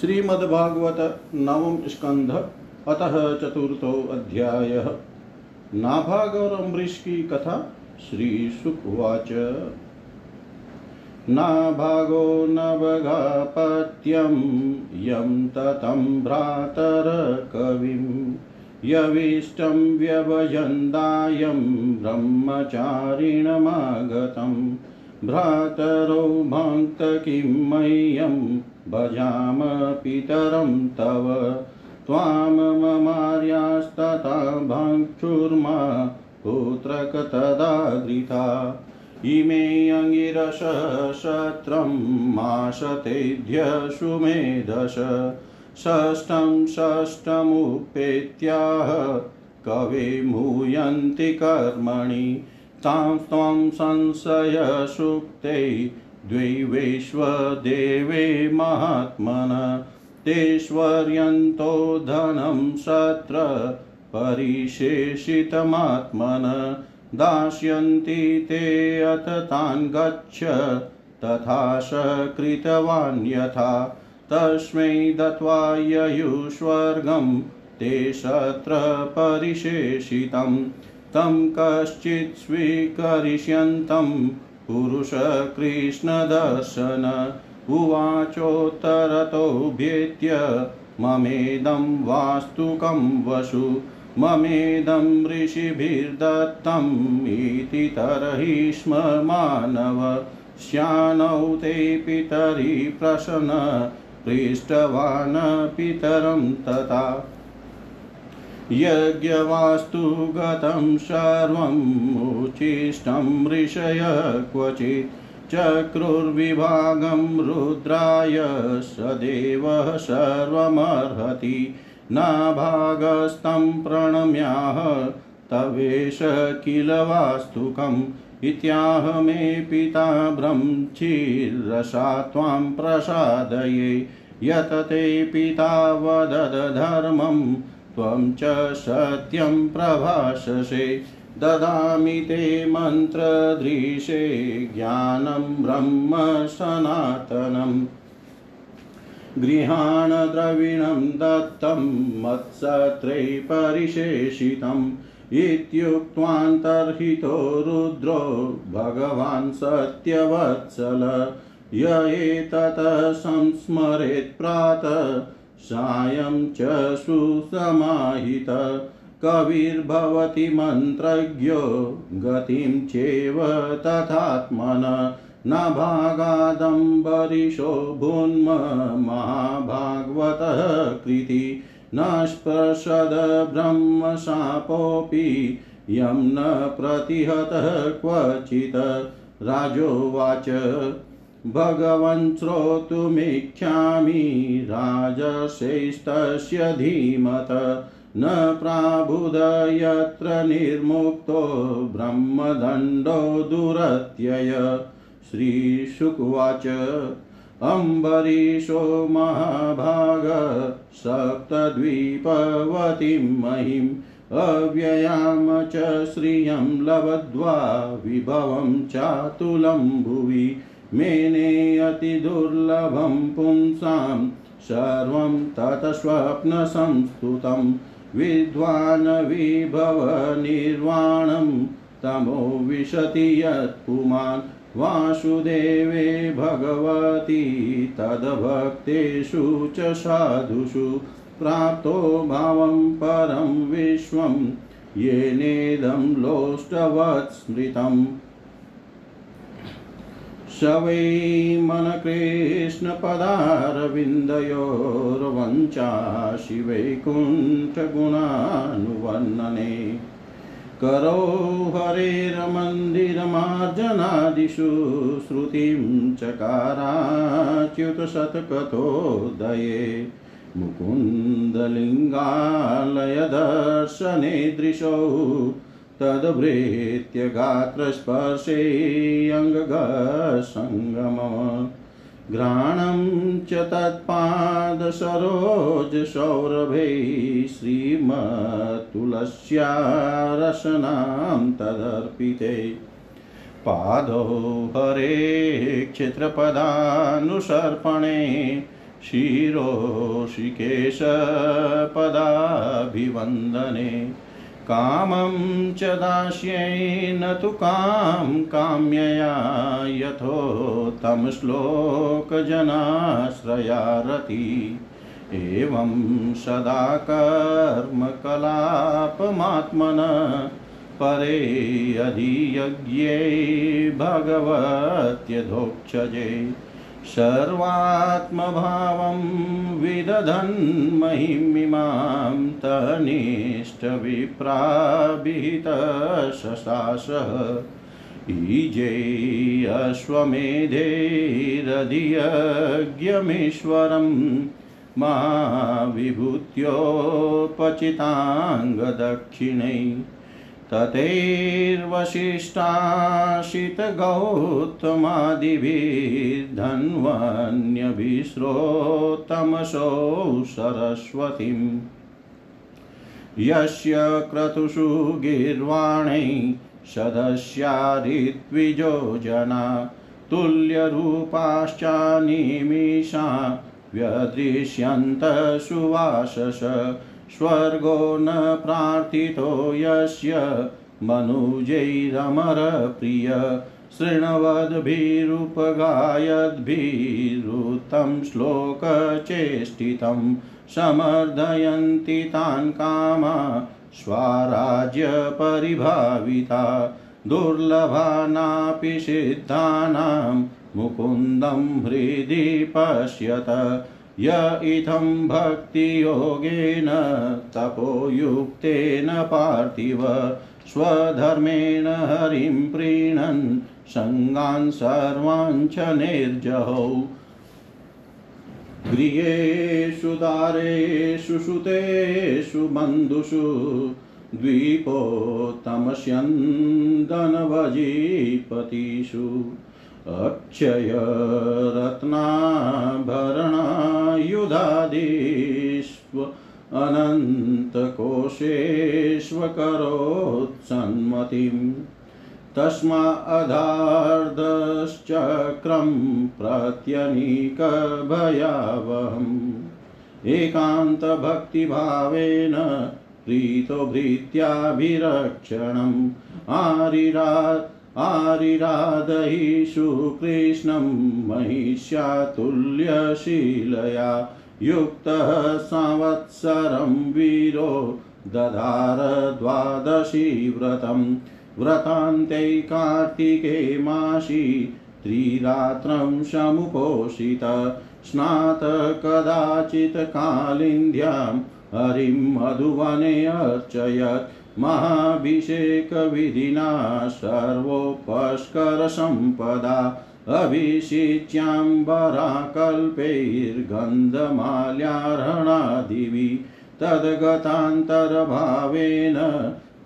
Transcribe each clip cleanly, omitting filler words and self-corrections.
श्रीमद्भागवत नवम स्कंध अतः चतुर्थो अध्याय। नाभाग और अम्बरीश की कथा। श्री सुखवाच। नाभागो नाभागपत्यम् यम ततम भ्रातर कविम यविष्टम व्यवजन्दायम ब्रह्मचारीणमागतम भ्रातरौ भक्त किं मह्यं भजाम पितरं तव त्वां ममार्यास्तथा भक्षुर्मा पुत्रक तदा गृथा इमे आंगीरस शत्रं माशतेध्य सुमेधस षष्ठं षष्ठमुपेत्याह कवे मूयन्ति कर्मणि तां त्वं संशय सुक्ते द्वैवेश्वदेवे महात्मन तेश्वर्यन्तो धनं सत्र परिशेषितमात्मन दास्यन्ति ते अत तान् गच्छ तथा सकृतवान् यथा तस्मै दत्वा ययुस्वर्गं ते सत्र परिशेषितम् तं कश्चित् स्वीकरिष्यन्तं पुरुष कृष्णदर्शन उवाचोत्तरतो भेत्य ममेदं वास्तुकं वसु ममेदं ऋषिभिर्दत्तम् इति तरहि स्म मानव स्यानौ ते पितरि प्रसन्न पृष्टवान् पितरं तथा यज्ञवास्तु गतं सर्वमुच्छिष्टं ऋषय क्वचित् चक्रुर्विभागं रुद्राय स देवः सर्वमर्हति नाभागस्तं प्रणम्याह तवेश किल वास्तुकम् इत्याह मे पिता ब्रह्मचिरसा त्वां प्रसादये यत ते पिता वदद धर्मम् त्वं च सत्यं प्रभाषसे ददामि ते मन्त्रदृशे ज्ञानं ब्रह्म सनातनं गृहाण द्रविणं दत्तं मत्सत्रे परिशेषितम् इत्युक्त्वान्तर्हितो रुद्रो भगवान् सत्यवत्सल य एतत् संस्मरेत् प्रातः सायं च सुसमाहित कविर्भवति मंत्रज्ञो गतिं चेव तथात्मन नाभागादम्बरीशो भून्म महाभागवतः कृति न स्पर्शद ब्रह्मशापोऽपि यं न प्रतिहतः क्वचित् राजोवाच भगवन् श्रोतुमिच्छामि राजसेस्तस्य धीमत न प्राबुद यत्र निर्मुक्तो ब्रह्मदण्डो दुरत्यय। श्रीशुकवाच। अम्बरीशो महाभाग सप्तद्वीपवतीं महिम् अव्ययाम च श्रियं लब्ध्वा विभवं चातुलं भुवि मेने अति दुर्लभं पुंसां सर्वं तत स्वप्न संस्तुतं विद्वान् विभव निर्वाणं तमो विशति यत् पुमान् वासुदेवे भगवती तद्भक्तेषु च साधुषु प्राप्तो भावं परं विश्वं येनेदं लोष्टवत् स्मृतम् शवै मन कृष्ण पदारविन्दयोर्वञ्चा शिवैकुण्ठ गुणानुवर्णने करो हरेर्मन्दिरमार्जनादिषु श्रुतिं चकाराच्युत शतकथोदये मुकुन्दलिङ्गालय दर्शने दृशौ तद्भृत्य गात्रस्पर्शे अङ्गसङ्गमः घ्राणं च तत्पादसरोजसौरभे श्रीमत्तुलस्या रसनां तदर्पिते पादौ हरे क्षेत्रपदानुसर्पणे शिरोशिकेश पदाभिवंदने कामं च दास्ये न तु काम काम्यया यथो तम श्लोकजनाश्रयारति एवं सदा कर्म कलापमात्मन परे अधियज्ञे भगवत्यधोक्षजे सर्वात्मभावं विदधन् महिमिमां तनिष्ठ विप्राभित शशासः ईजे अश्वमेधे रधियज्ञमीश्वरं मा विभूत्योपचिताङ्ग दक्षिणे ततेर्वशिष्ठाशित गौतमादिभिर्धन्वन्यभिस्रोतमसो सरस्वतीं यस्य क्रतुषु गीर्वाणै सदस्या ऋत्विजो जना तुल्यरूपाश्चानिमीषा व्यदृश्यन्त सुवासस स्वर्गो न प्रार्थितो यस्य मनुजैरमर प्रिय शृण्वद्भिरुपगायद्भिरुतं श्लोकचेष्टितं समर्धयन्ति तान् कामा स्वराज्यपरिभाविता दुर्लभानापि सिद्धानां मुकुन्दं हृदि पश्यत य इदं भक्तियोगेन तपोयुक्तेन पार्थिव स्वधर्मेण हरिं प्रीणन् संगान् सर्वान् च निर्जहौ गृहेषु दारेषु सुतेषु बन्धुषु द्वीपोत्तमस्यन्दनवजीपतिषु अक्षय रत्नाभरणायुधादिष्व अनन्तकोशेष्व करोत्सन्मतिं तस्मादार्धश्चक्रं प्रत्यनीकभयावहम् एकान्तभक्तिभावेन प्रीतो भृत्याभिरक्षणम् आरिरादयिषु कृष्णं महिष्यातुल्यशीलया युक्तः संवत्सरं वीरो दधार द्वादशी व्रतं व्रतान्ते कार्तिके मासि त्रिरात्रं समुपोषित स्नात कदाचित् कालिंध्यां हरिं मधुवने अर्चयत् महाभिषेकविधिना सर्वोपस्करसम्पदा अभिषिच्याम्बराकल्पैर्गन्धमाल्यार्हणादिवि तद्गतान्तरभावेन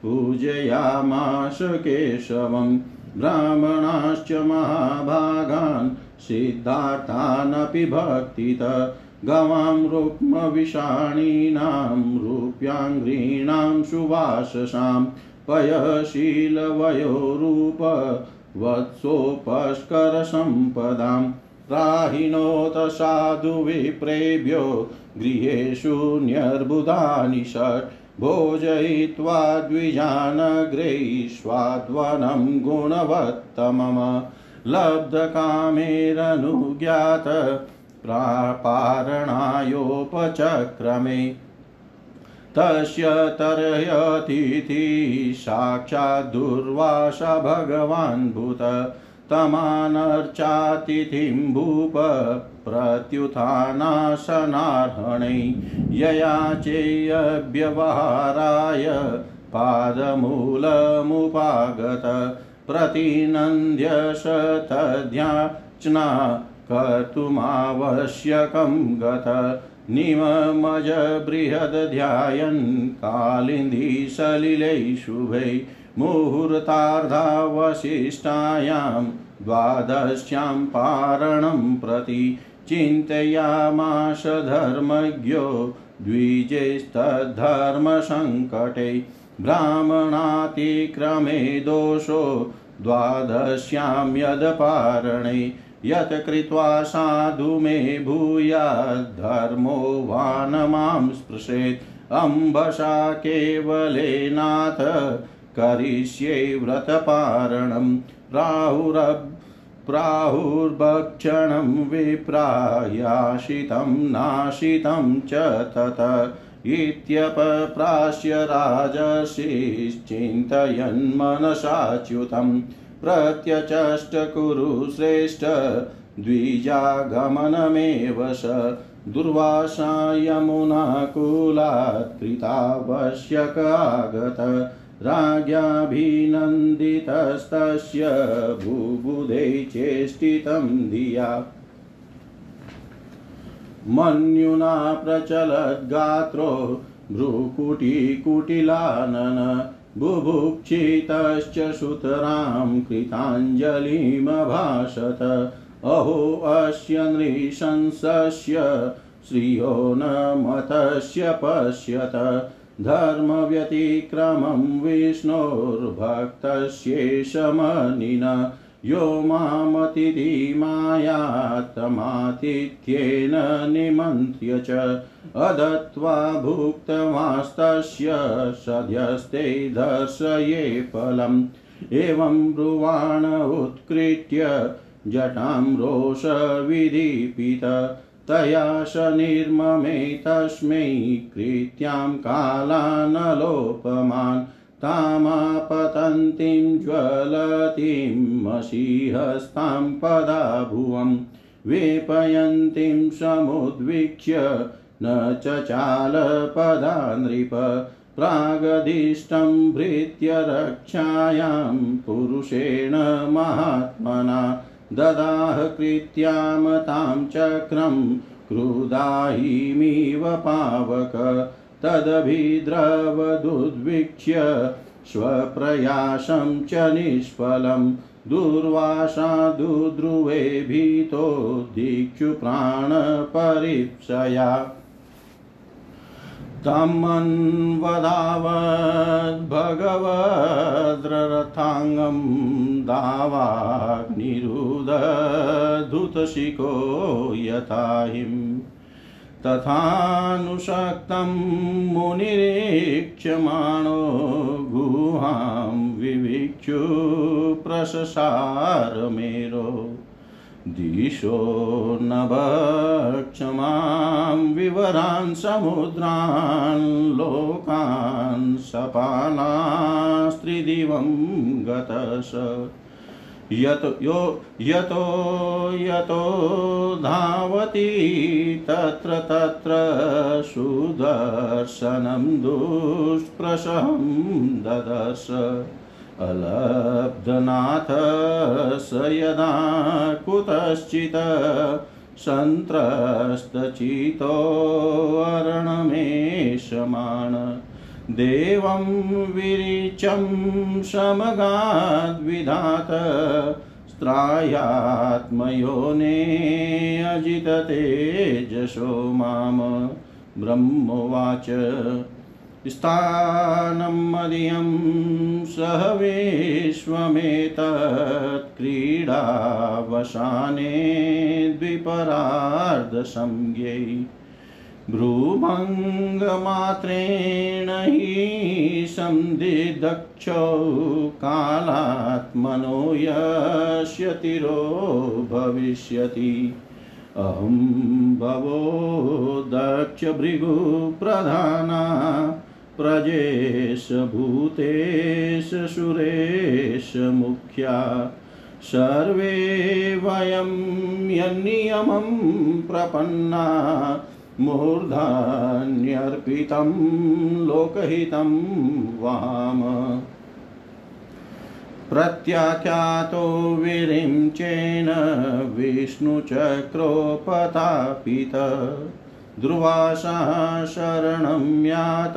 पूजयामास केशवं ब्राह्मणाश्च महाभागान् सिद्धार्थानपि भक्तितः गवां रुक्मविषाणीनां रूप्याङ्घ्रीणां सुवाससां पयशीलवयोरूप वत्सोपस्करसम्पदां राहिणोत साधु विप्रेभ्यो गृहेषु न्यर्बुदानि षट् भोजयित्वा द्विजानग्रैश्वाद्वनं गुणवत्तमम लब्धकामेरनुज्ञात प्रापारणायोपचक्रमे तस्य तरयतीति साक्षात् दुर्वासा भगवान् भूत तमानर्चातिथिं भूप प्रत्युत्थानासनार्हणे ययाचेऽव्यवहाराय पादमूलमुपागत प्रतिनन्द्य स तद्याचना कर्तुमावश्यकं गतनिममज बृहद्ध्यायन् कालिंदी सलिले शुभे मुहूर्तार्धावशिष्टायां द्वादश्यां पारणं प्रति चिन्तयामास धर्मज्ञो द्विजैस्तद्धर्मसङ्कटे ब्राह्मणातिक्रमे दोषो द्वादश्यां यदपारणे यत् कृत्वा साधु मे भूया धर्मो वानमां स्पृशेत् अम्बसा केवलेनाथ करिष्ये व्रतपारणं प्राहुर्भक्षणं विप्रायाशितं नाशितं च तत इत्यपप्राश्य राजशिश्चिन्तयन् मनसाच्युतम् प्रत्यचष्ट कुरु श्रेष्ठ द्विजागमनमेव स दुर्वासा यमुना कुलात् कृतावश्यक आगत राज्ञाभिनन्दितस्तस्य भूबुधे चेष्टितं धिया मन्युना प्रचलद् गात्रो भ्रुकुटिकुटिलानन बुभुक्षितश्च सुतरां कृताञ्जलिमभाषत अहो अस्य नृशंसस्य श्रियो न मतस्य पश्यत धर्मव्यतिक्रमं विष्णोर्भक्तस्येषमनिना यो मामतिथिमायातमातिथ्येन निमन्त्र्य च अदत्वा भुक्तमास्तस्य सद्यस्ते दर्शये फलम् एवं ब्रुवाण उत्कृत्य जटां रोष विदीपित तया स निर्ममे तस्मै कृत्यां कालानलोपमान् तामापतन्तीं ज्वलतीं मसीहस्तां पदा भुवं वेपयन्तीं समुद्वीक्ष्य न चचाल पदा नृप प्रागदिष्टं भृत्य रक्षायां पुरुषेण महात्मना ददाह कृत्यां तां चक्रं क्रुदाहिमिव पावक तदभिद्रवदुद्वीक्ष्य स्वप्रयासं च निष्फलं दुर्वासा दुद्रुवे भीतो दिक्षु प्राणपरीप्सया तमन्वदावद्भगवद्रथाङ्गं दावाग्निरुदधुतशिखो यथाहिम् तथानुशक्तं मुनिरीक्षमाणो गुहां विविक्षु प्रशसार मेरो दिशो नभक्षमां विवरान् समुद्रान् लोकान् सपानास्त्रिदिवं गतस यतो धावति तत्र सुदर्शनं दुष्प्रशं ददर्श अलब्धनाथ स यदा कुतश्चित् संत्रस्तचितो अरणमेशमाण देवं विरिञ्चं समगाद्विधात स्त्रायात्मयोने अजिततेजसो माम ब्रह्मोवाच स्थानं मदीयं सह विश्वमेतत् क्रीडावशाने द्विपरार्धसंज्ञै भ्रूभङ्गमात्रेण हि संदिदक्षो कालात्मनो यस्य तिरो भविष्यति अहं भवो दक्ष भृगु प्रधाना प्रजेश भूतेश सुरेश मुख्या सर्वे वयं यन्नियमं प्रपन्ना मूर्धन्यर्पितं लोकहितं वाम प्रत्याख्यातो विरिञ्चेन विष्णुचक्रोपतापित दुर्वासा शरणं यात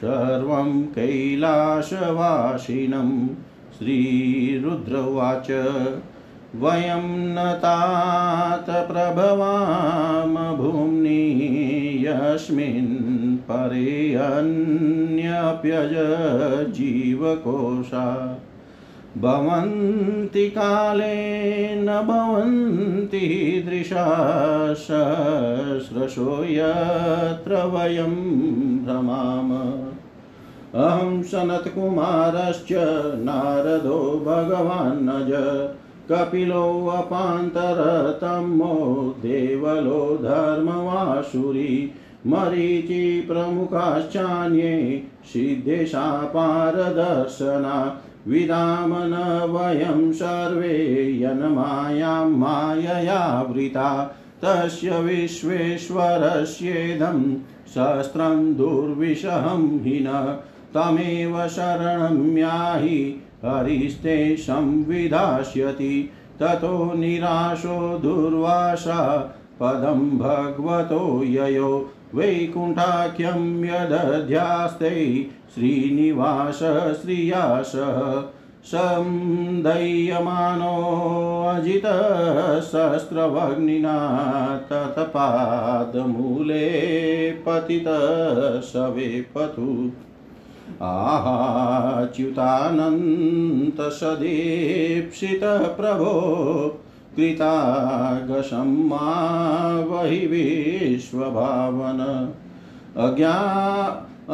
सर्वं कैलाशवासिनं श्रीरुद्रवाच वयं नतात प्रभवाम भूम्नि यस्मिन् परे अन्यप्यज जीवकोशा भवन्ति काले न भवन्ति दृशा सहस्रशो यत्र वयं भ्रमामः। अहं सनत कुमारश्च नारदो भगवान् नज कपिलो अपान्तरतमो देवलो धर्मवासुरी मरीचि प्रमुखाश्चान्ये सिद्धेशा पारदर्शना विदामन वयं सर्वे यन्मायां माययावृता तस्य विश्वेश्वरस्येदं सहस्रं दुर्विषहं हिन तमेव शरणं याहि हरिस्ते संविधास्यति। ततो निराशो दुर्वासा पदं भगवतो ययो वैकुण्ठाख्यं यदध्यास्ते श्रीनिवास श्रियास संदह्यमानो अजित शस्त्रवग्निना तत्पादमूले पतित सवे पथु। आहाच्युतानन्त सदीप्सित प्रभो कृतागशम्मा वहि विश्वभावन।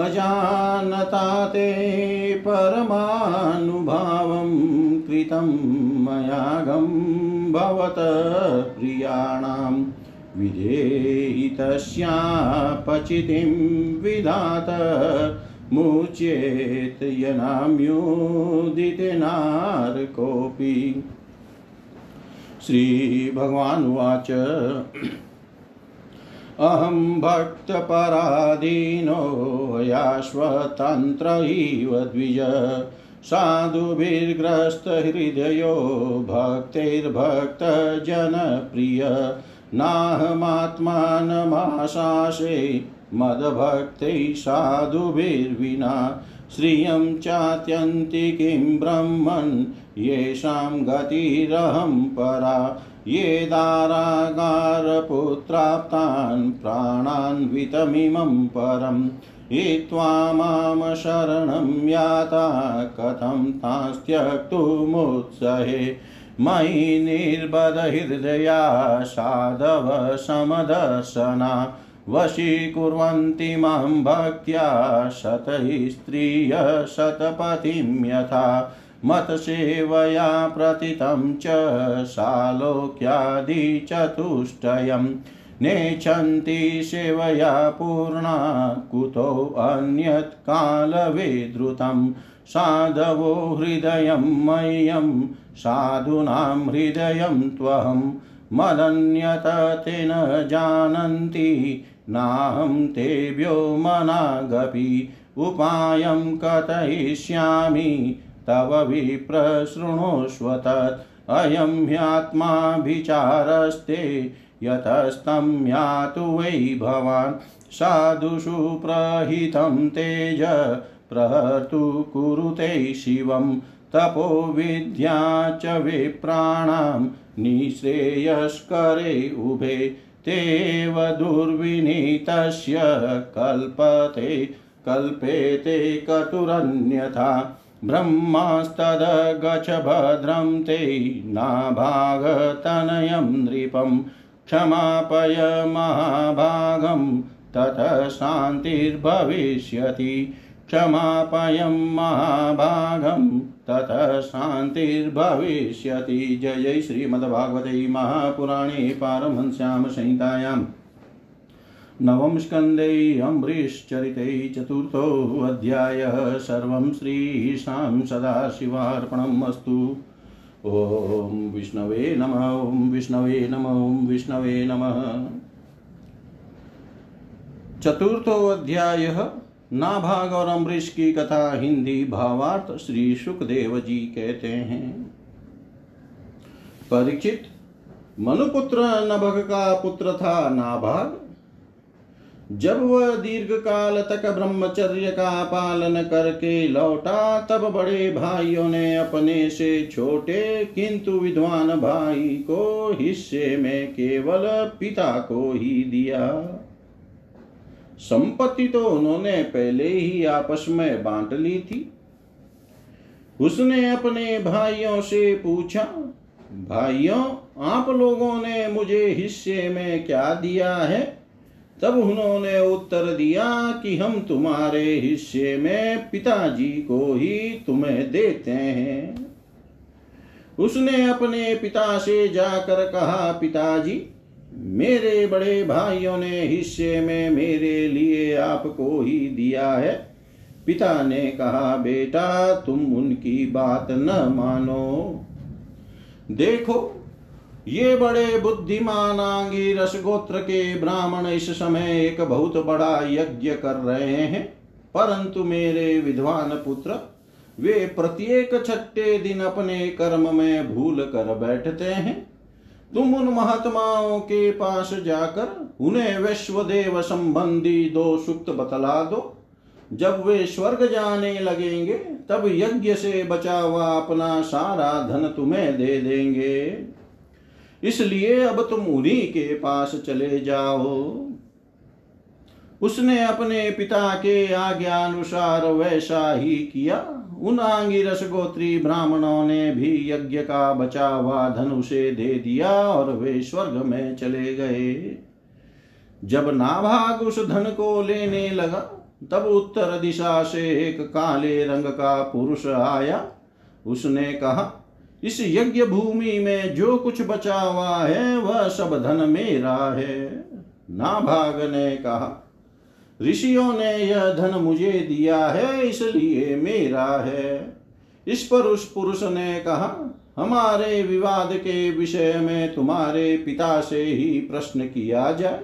अजानता ते परमानुभावं कृतं मयागं भवत प्रियाणां विधेहि तस्यापचितिं विधात मुच्येत यनाम्योदिते नारकोऽपि। श्री भगवान् उवाच अहं भक्तपराधीनो याश्वतन्त्रैव द्विज साधुभिर्ग्रस्तहृदयो भक्तैर्भक्तजनप्रिय नाहमात्मानमाशासे मदभक्तैः साधुभिर्विना श्रियं चात्यन्तिकीं ब्रह्मन् येषां गतिरहं परा ये दारागारपुत्राप्तान् प्राणान् वितमिमं परं हित्वा मां शरणं याता कथं तास्त्यक्तुमुत्सहे। मयि निर्बधहृदया साधव समदर्शना वशीकुर्वन्ति मां भक्त्या शतस्त्रिय शतपतिं यथा मतसेवया प्रतितं च सालोक्यादि चतुष्टयं नेच्छन्ति सेवया पूर्णा कुतो अन्यत् कालविद्रुतं। साधवो हृदयं मह्यं साधूनां हृदयं त्वहं मदन्यत ते न जानन्ति नाहं तेभ्यो मनागपि। उपायं कथयिष्यामि तव विप्र शृणुष्व तत्। अयं ह्यात्मा विचारस्ते यतस्तं यातु वै भवान्। साधुषु प्रहितं तेज प्रहर्तु कुरुते शिवं तपो विद्या च विप्राणां निःश्रेयस्करे उभे। तेव दुर्विनीतस्य कल्पेते कतुरन्यथा ब्रह्मास्तद गच्छ भद्रं ते नाभागतनयं नृपं क्षमापय महाभागं ततः शान्तिर्भविष्यति। क्षमापय महाभागं ततः शान्तिर्भविष्यति। जय श्रीमद्भागवते महापुराणे पारमहंस्यां संहितायां नवम स्कंदे अम्बरीशचरिते चतुर्थो अध्यायः। सर्वं श्रीशां सदाशिवार्पणमस्तु। ओम विष्णवे नमः। ओम विष्णवे नमः। ओम विष्णवे नमः। चतुर्थो अध्यायः नाभाग और अम्बरीश की कथा हिंदी भावार्थ। श्री सुखदेव जी कहते हैं, परीक्षित मनुपुत्र नभग का पुत्र था नाभाग। जब वह दीर्घ काल तक ब्रह्मचर्य का पालन करके लौटा तब बड़े भाइयों ने अपने से छोटे किंतु विद्वान भाई को हिस्से में केवल पिता को ही दिया। संपत्ति तो उन्होंने पहले ही आपस में बांट ली थी। उसने अपने भाइयों से पूछा, भाइयों आप लोगों ने मुझे हिस्से में क्या दिया है? तब उन्होंने उत्तर दिया कि हम तुम्हारे हिस्से में पिताजी को ही तुम्हें देते हैं। उसने अपने पिता से जाकर कहा, पिताजी मेरे बड़े भाइयों ने हिस्से में मेरे लिए आपको ही दिया है। पिता ने कहा, बेटा तुम उनकी बात न मानो। देखो ये बड़े बुद्धिमान आंगीरस गोत्र के ब्राह्मण इस समय एक बहुत बड़ा यज्ञ कर रहे हैं, परंतु मेरे विद्वान पुत्र वे प्रत्येक छठे दिन अपने कर्म में भूल कर बैठते हैं। तुम उन महात्माओं के पास जाकर उन्हें वैश्वदेव संबंधी 2 सूक्त बतला दो। जब वे स्वर्ग जाने लगेंगे तब यज्ञ से बचा हुआ अपना सारा धन तुम्हें दे देंगे, इसलिए अब तुम उन्हीं के पास चले जाओ। उसने अपने पिता के आज्ञा अनुसार वैसा ही किया। उन आंगीरस गोत्री ब्राह्मणों ने भी यज्ञ का बचा हुआ धन उसे दे दिया और वे स्वर्ग में चले गए। जब नाभाग उस धन को लेने लगा तब उत्तर दिशा से एक काले रंग का पुरुष आया। उसने कहा, इस यज्ञ भूमि में जो कुछ बचा हुआ है वह सब धन मेरा है। नाभाग ने कहा, ऋषियों ने यह धन मुझे दिया है इसलिए मेरा है। इस पर उस पुरुष ने कहा, हमारे विवाद के विषय में तुम्हारे पिता से ही प्रश्न किया जाए।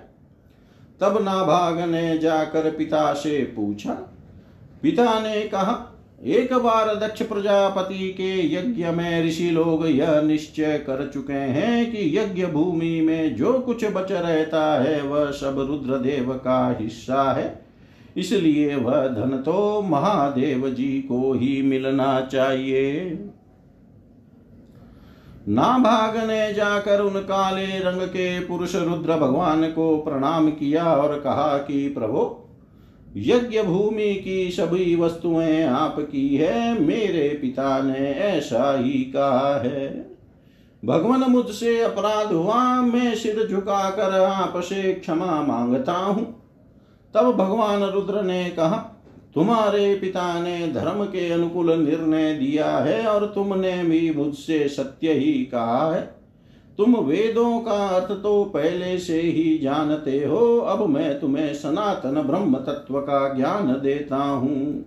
तब नाभाग ने जाकर पिता से पूछा। पिता ने कहा, एक बार दक्ष प्रजापति के यज्ञ में ऋषि लोग यह निश्चय कर चुके हैं कि यज्ञ भूमि में जो कुछ बच रहता है वह सब रुद्र देव का हिस्सा है, इसलिए वह धन तो महादेव जी को ही मिलना चाहिए। नाभाग ने जाकर उन काले रंग के पुरुष रुद्र भगवान को प्रणाम किया और कहा कि प्रभु यज्ञ भूमि की सभी वस्तुएं आपकी है, मेरे पिता ने ऐसा ही कहा है। भगवान मुझसे अपराध हुआ, मैं सिर झुकाकर आपसे क्षमा मांगता हूं। तब भगवान रुद्र ने कहा, तुम्हारे पिता ने धर्म के अनुकूल निर्णय दिया है और तुमने भी मुझसे सत्य ही कहा है। तुम वेदों का अर्थ तो पहले से ही जानते हो, अब मैं तुम्हें सनातन ब्रह्म तत्व का ज्ञान देता हूँ।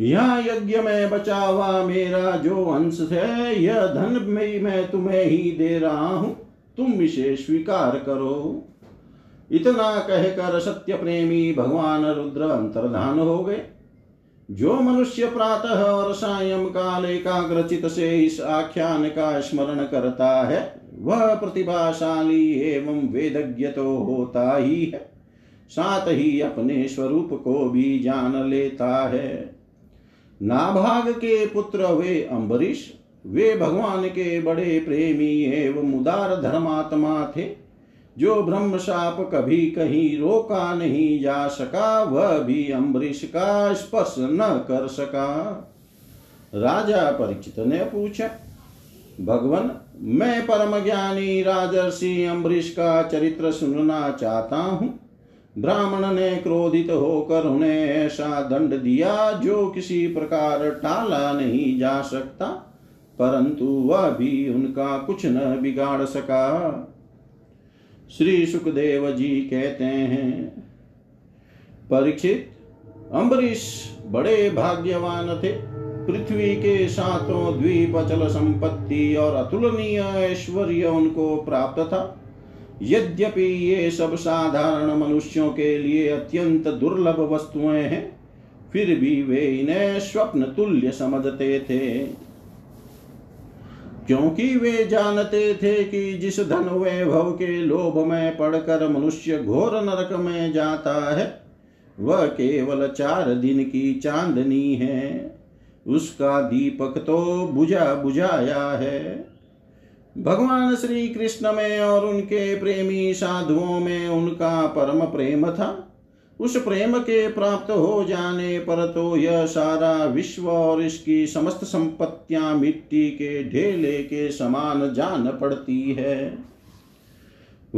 यह यज्ञ में बचा हुआ मेरा जो अंश है यह धन भी मैं तुम्हें ही दे रहा हूँ, तुम इसे स्वीकार करो। इतना कहकर सत्य प्रेमी भगवान रुद्र अंतर्धान हो गए। जो मनुष्य प्रातः और सायं काल एकाग्रचित से इस आख्यान का स्मरण करता है वह प्रतिभाशाली एवं वेदज्ञ तो होता ही है, साथ ही अपने स्वरूप को भी जान लेता है। नाभाग के पुत्र वे अम्बरीश वे भगवान के बड़े प्रेमी एवं उदार धर्मात्मा थे। जो ब्रह्म शाप कभी कहीं रोका नहीं जा सका वह भी अम्बरीश का स्पर्श न कर सका। राजा परीक्षित ने पूछा, भगवान मैं परम ज्ञानी राजर्षि अम्बरीश का चरित्र सुनना चाहता हूँ। ब्राह्मण ने क्रोधित होकर उन्हें ऐसा दंड दिया जो किसी प्रकार टाला नहीं जा सकता, परंतु वह भी उनका कुछ न बिगाड़ सका। श्री सुखदेव जी कहते हैं, परीक्षित अम्बरीश बड़े भाग्यवान थे। पृथ्वी के 7 द्वीप अचल संपत्ति और अतुलनीय ऐश्वर्य उनको प्राप्त था। यद्यपि ये सब साधारण मनुष्यों के लिए अत्यंत दुर्लभ वस्तुएं हैं, फिर भी वे इन्हें स्वप्न तुल्य समझते थे, क्योंकि वे जानते थे कि जिस धन वैभव के लोभ में पड़कर मनुष्य घोर नरक में जाता है वह केवल 4 दिन की चांदनी है, उसका दीपक तो बुझा बुझाया है। भगवान श्री कृष्ण में और उनके प्रेमी साधुओं में उनका परम प्रेम था। उस प्रेम के प्राप्त हो जाने पर तो यह सारा विश्व और इसकी समस्त संपत्तियां मिट्टी के ढेले के समान जान पड़ती है।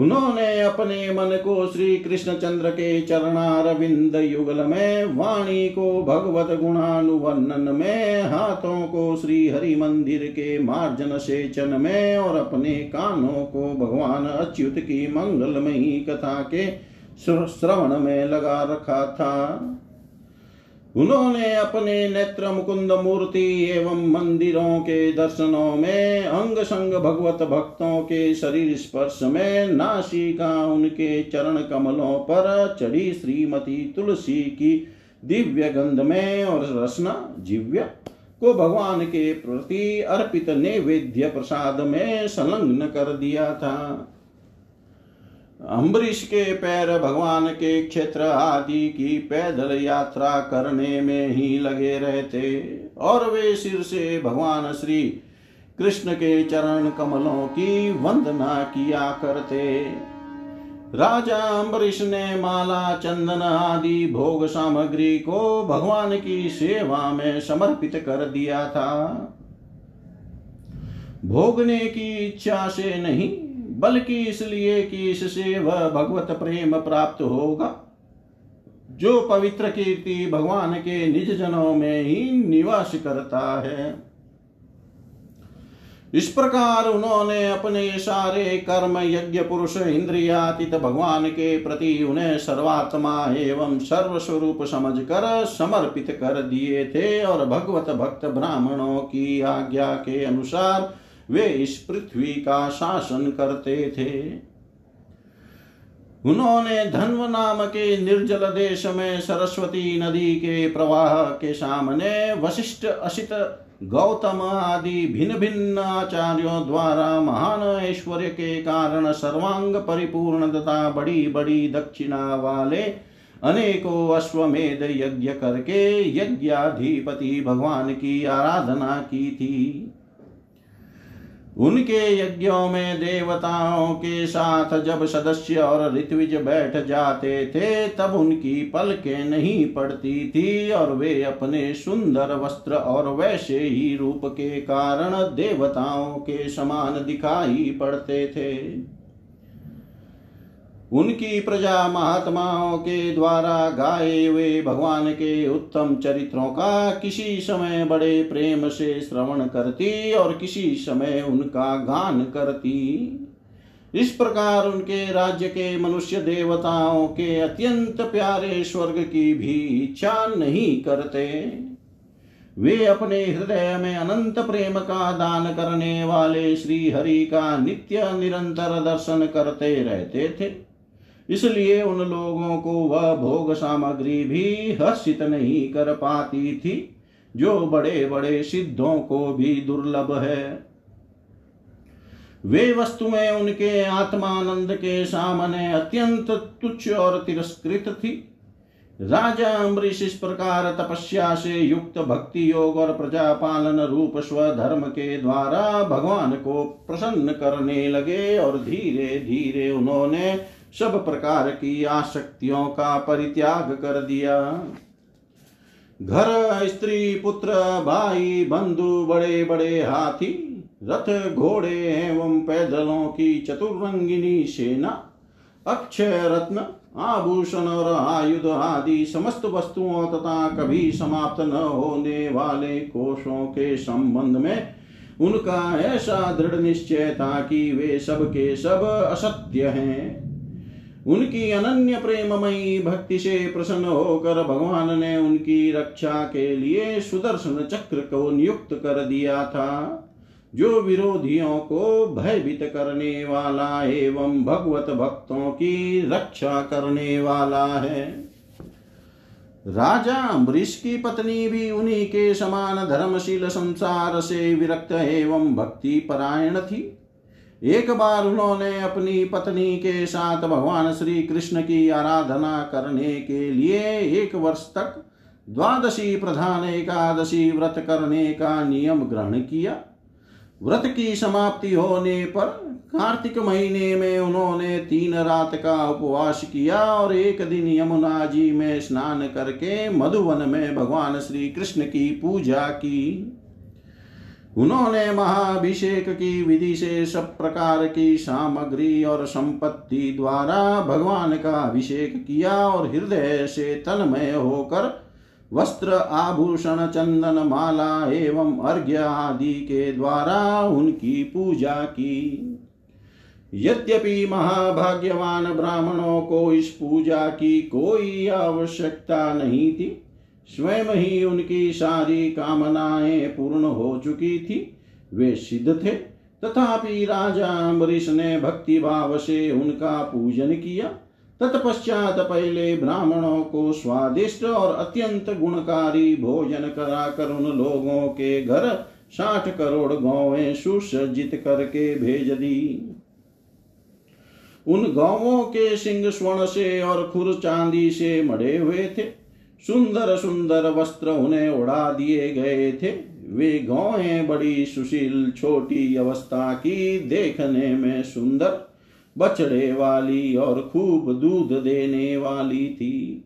उन्होंने अपने मन को श्री कृष्णचंद्र के चरणारविंद युगल में, वाणी को भगवत गुणानुवर्णन में, हाथों को श्री हरि मंदिर के मार्जन सेचन में और अपने कानों को भगवान अच्युत की मंगलमयी कथा के श्रवण में लगा रखा था। उन्होंने अपने नेत्र मुकुंद मूर्ति एवं मंदिरों के दर्शनों में, अंग संग भगवत भक्तों के शरीर स्पर्श में, नासिका उनके चरण कमलों पर चढ़ी श्रीमती तुलसी की दिव्य गंध में और रसना जिव्य को भगवान के प्रति अर्पित नैवेद्य प्रसाद में संलग्न कर दिया था। अम्बरीश के पैर भगवान के क्षेत्र आदि की पैदल यात्रा करने में ही लगे रहते और वे सिर से भगवान श्री कृष्ण के चरण कमलों की वंदना किया करते। राजा अम्बरीश ने माला चंदन आदि भोग सामग्री को भगवान की सेवा में समर्पित कर दिया था। भोगने की इच्छा से नहीं बल्कि इसलिए कि इससे वह भगवत प्रेम प्राप्त होगा जो पवित्र कीर्ति भगवान के निज जनों में ही निवास करता है। इस प्रकार उन्होंने अपने सारे कर्म यज्ञ पुरुष इंद्रियातीत भगवान के प्रति उन्हें सर्वात्मा एवं सर्वस्वरूप समझकर समर्पित कर दिए थे और भगवत भक्त ब्राह्मणों की आज्ञा के अनुसार वे इस पृथ्वी का शासन करते थे। उन्होंने धन्व नाम के निर्जल देश में सरस्वती नदी के प्रवाह के सामने वशिष्ठ असित गौतम आदि भिन्न भिन्न आचार्यों द्वारा महान ऐश्वर्य के कारण सर्वांग परिपूर्ण तथा बड़ी बड़ी दक्षिणा वाले अनेकों अश्वमेध यज्ञ करके यज्ञाधिपति भगवान की आराधना की थी। उनके यज्ञों में देवताओं के साथ जब सदस्य और ऋत्विज बैठ जाते थे तब उनकी पलकें नहीं पड़ती थी और वे अपने सुंदर वस्त्र और वैसे ही रूप के कारण देवताओं के समान दिखाई पड़ते थे। उनकी प्रजा महात्माओं के द्वारा गाए हुए भगवान के उत्तम चरित्रों का किसी समय बड़े प्रेम से श्रवण करती और किसी समय उनका गान करती। इस प्रकार उनके राज्य के मनुष्य देवताओं के अत्यंत प्यारे स्वर्ग की भी इच्छा नहीं करते। वे अपने हृदय में अनंत प्रेम का दान करने वाले श्री हरि का नित्य निरंतर दर्शन करते रहते थे, इसलिए उन लोगों को वह भोग सामग्री भी हर्षित नहीं कर पाती थी जो बड़े बड़े सिद्धों को भी दुर्लभ है। वे वस्तुएं उनके आत्मानंद के सामने अत्यंत तुच्छ और तिरस्कृत थी। राजा अम्बरीश इस प्रकार तपस्या से युक्त भक्ति योग और प्रजापालन रूप स्वधर्म के द्वारा भगवान को प्रसन्न करने लगे और धीरे धीरे उन्होंने सब प्रकार की आसक्तियों का परित्याग कर दिया। घर, स्त्री, पुत्र, भाई, बंधु, बड़े बड़े हाथी, रथ, घोड़े एवं पैदलों की चतुर्रंगिनी सेना, अक्षय रत्न, आभूषण और आयुध आदि समस्त वस्तुओं तथा कभी समाप्त न होने वाले कोषों के संबंध में उनका ऐसा दृढ़ निश्चय था कि वे सब के सब असत्य हैं। उनकी अनन्य प्रेममयी भक्ति से प्रसन्न होकर भगवान ने उनकी रक्षा के लिए सुदर्शन चक्र को नियुक्त कर दिया था जो विरोधियों को भयभीत करने वाला एवं भगवत भक्तों की रक्षा करने वाला है। राजा अम्बरीश की पत्नी भी उन्हीं के समान धर्मशील संसार से विरक्त एवं भक्ति परायण थी। एक बार उन्होंने अपनी पत्नी के साथ भगवान श्री कृष्ण की आराधना करने के लिए 1 वर्ष तक द्वादशी प्रधान एकादशी व्रत करने का नियम ग्रहण किया। व्रत की समाप्ति होने पर कार्तिक महीने में उन्होंने 3 रात का उपवास किया और 1 दिन यमुना जी में स्नान करके मधुबन में भगवान श्री कृष्ण की पूजा की। उन्होंने महाभिषेक की विधि से सब प्रकार की सामग्री और संपत्ति द्वारा भगवान का अभिषेक किया और हृदय से तन्मय होकर वस्त्र आभूषण चंदन माला एवं अर्घ्य आदि के द्वारा उनकी पूजा की। यद्यपि महाभाग्यवान ब्राह्मणों को इस पूजा की कोई आवश्यकता नहीं थी, स्वयं ही उनकी सारी कामनाएं पूर्ण हो चुकी थी, वे सिद्ध थे, तथापि राजा अम्बरीश ने भक्ति भाव से उनका पूजन किया। तत्पश्चात पहले ब्राह्मणों को स्वादिष्ट और अत्यंत गुणकारी भोजन कराकर उन लोगों के घर 60 करोड़ गौएं सुसज्जित करके भेज दी। उन गौओं के सिंग स्वर्ण से और खुर चांदी से मढ़े हुए थे, सुंदर सुंदर वस्त्र उन्हें उड़ा दिए गए थे। वे गौएं बड़ी सुशील, छोटी अवस्था की, देखने में सुंदर, बछड़े वाली और खूब दूध देने वाली थी।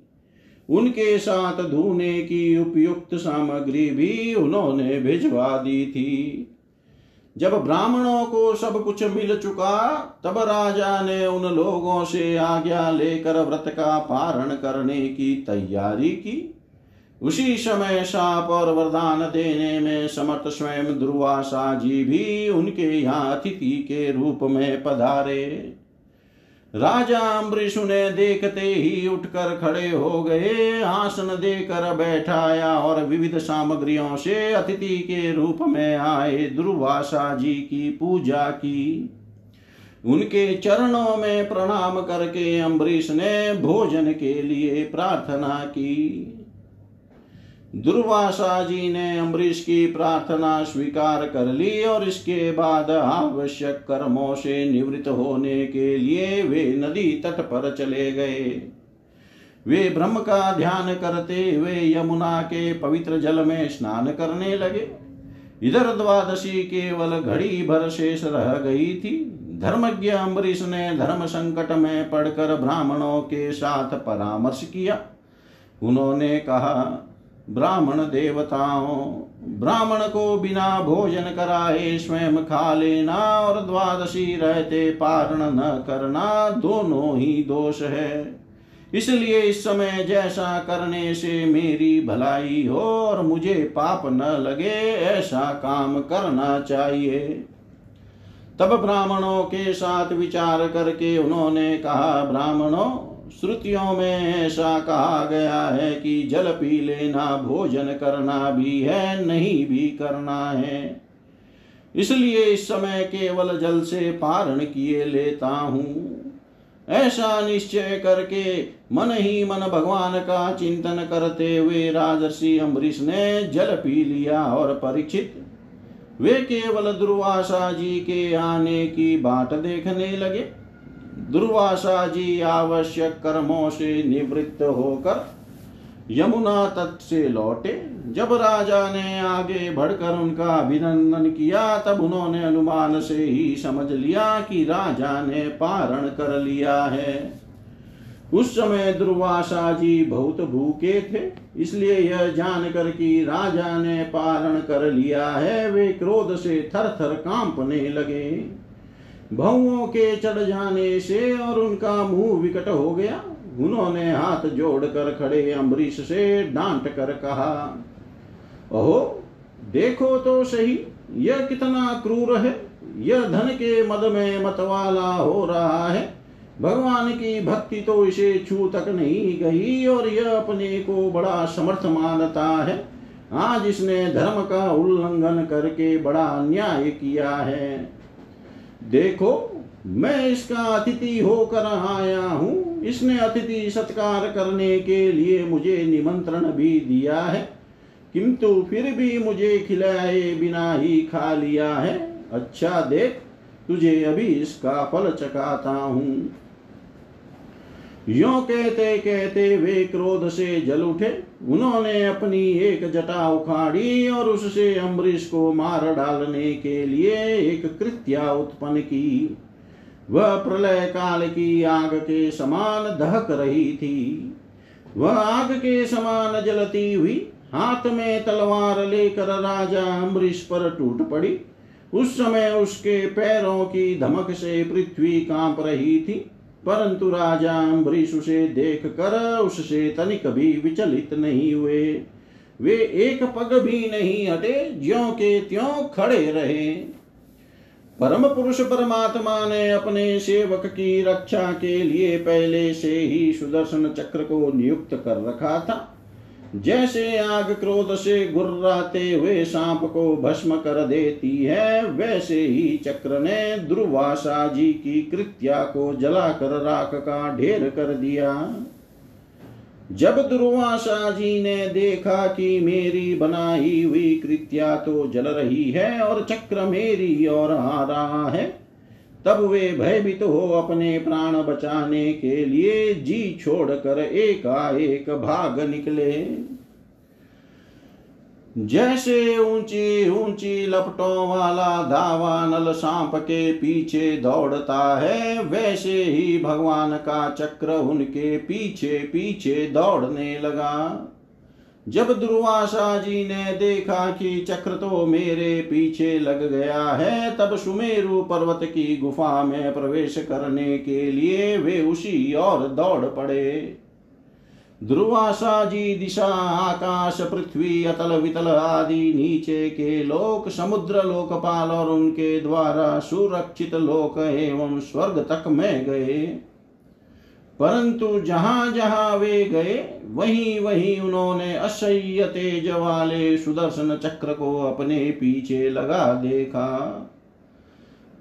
उनके साथ धोने की उपयुक्त सामग्री भी उन्होंने भिजवा दी थी। जब ब्राह्मणों को सब कुछ मिल चुका, तब राजा ने उन लोगों से आज्ञा लेकर व्रत का पारण करने की तैयारी की। उसी समय शाप और वरदान देने में समर्थ स्वयं दुर्वासा जी भी उनके यहाँ अतिथि के रूप में पधारे। राजा अम्बरीश उन्हें देखते ही उठकर खड़े हो गए, आसन देकर बैठाया और विविध सामग्रियों से अतिथि के रूप में आए दुर्वासा जी की पूजा की। उनके चरणों में प्रणाम करके अम्बरीश ने भोजन के लिए प्रार्थना की। दुर्वासा जी ने अम्बरीश की प्रार्थना स्वीकार कर ली और इसके बाद आवश्यक कर्मों से निवृत्त होने के लिए वे नदी तट पर चले गए। वे ब्रह्म का ध्यान करते हुए यमुना के पवित्र जल में स्नान करने लगे। इधर द्वादशी केवल घड़ी भर शेष रह गई थी। धर्मज्ञ अम्बरीश ने धर्म संकट में पड़कर ब्राह्मणों के साथ परामर्श किया। उन्होंने कहा, ब्राह्मण देवताओं, ब्राह्मण को बिना भोजन कराए स्वयं खा लेना और द्वादशी रहते पारण न करना दोनों ही दोष है। इसलिए इस समय जैसा करने से मेरी भलाई हो और मुझे पाप न लगे, ऐसा काम करना चाहिए। तब ब्राह्मणों के साथ विचार करके उन्होंने कहा, ब्राह्मणों, श्रुतियों में ऐसा कहा गया है कि जल पी लेना भोजन करना भी है, नहीं भी करना है। इसलिए इस समय केवल जल से पारण किए लेता हूँ। ऐसा निश्चय करके मन ही मन भगवान का चिंतन करते हुए राजर्षि अम्बरीश ने जल पी लिया और परीक्षित, वे केवल दुर्वासा जी के आने की बाट देखने लगे। दुर्वासा जी आवश्यक कर्मों से निवृत्त होकर यमुना तट से लौटे। जब राजा ने आगे बढ़कर उनका अभिनंदन किया, तब उन्होंने अनुमान से ही समझ लिया कि राजा ने पारण कर लिया है। उस समय दुर्वासा जी बहुत भूखे थे, इसलिए यह जानकर कि राजा ने पारण कर लिया है, वे क्रोध से थर थर कांपने लगे। भौओं के चढ़ जाने से और उनका मुंह विकट हो गया। उन्होंने हाथ जोड़कर खड़े अम्बरीश से डांट कर कहा, ओहो, देखो तो सही, यह कितना क्रूर है। यह धन के मद में मतवाला हो रहा है। भगवान की भक्ति तो इसे छू तक नहीं गई और यह अपने को बड़ा समर्थ मानता है। आज इसने धर्म का उल्लंघन करके बड़ा अन्याय किया है। देखो, मैं इसका अतिथि होकर आया हूँ। इसने अतिथि सत्कार करने के लिए मुझे निमंत्रण भी दिया है, किंतु फिर भी मुझे खिलाए बिना ही खा लिया है। अच्छा देख, तुझे अभी इसका फल चखाता हूँ। यों कहते कहते वे क्रोध से जल उठे। उन्होंने अपनी एक जटा उखाड़ी और उससे अम्बरीश को मार डालने के लिए एक कृत्या उत्पन्न की। वह प्रलय काल की आग के समान दहक रही थी। वह आग के समान जलती हुई हाथ में तलवार लेकर राजा अम्बरीश पर टूट पड़ी। उस समय उसके पैरों की धमक से पृथ्वी कांप रही थी, परंतु राजा अम्बरीश उसे देख कर उससे तनिक भी विचलित नहीं हुए। वे एक पग भी नहीं हटे, ज्यों के त्यों खड़े रहे। परम पुरुष परमात्मा ने अपने सेवक की रक्षा के लिए पहले से ही सुदर्शन चक्र को नियुक्त कर रखा था। जैसे आग क्रोध से गुर्राते हुए सांप को भस्म कर देती है, वैसे ही चक्र ने दुर्वासा जी की कृत्या को जलाकर राख का ढेर कर दिया। जब दुर्वासा जी ने देखा कि मेरी बनाई हुई कृत्या तो जल रही है और चक्र मेरी ओर आ रहा है, तब वे भयभीत हो अपने प्राण बचाने के लिए जी छोड़कर एकाएक भाग निकले। जैसे ऊंची ऊंची लपटों वाला दावानल सांप के पीछे दौड़ता है, वैसे ही भगवान का चक्र उनके पीछे पीछे दौड़ने लगा। जब दुर्वासा जी ने देखा कि चक्र तो मेरे पीछे लग गया है, तब सुमेरु पर्वत की गुफा में प्रवेश करने के लिए वे उसी ओर दौड़ पड़े। दुर्वासा जी दिशा, आकाश, पृथ्वी, अतल वितल आदि, नीचे के लोक, समुद्र, लोकपाल और उनके द्वारा सुरक्षित लोक एवं स्वर्ग तक में गए। परंतु जहां जहां वे गए वहीं वहीं उन्होंने असह्य तेज वाले सुदर्शन चक्र को अपने पीछे लगा देखा।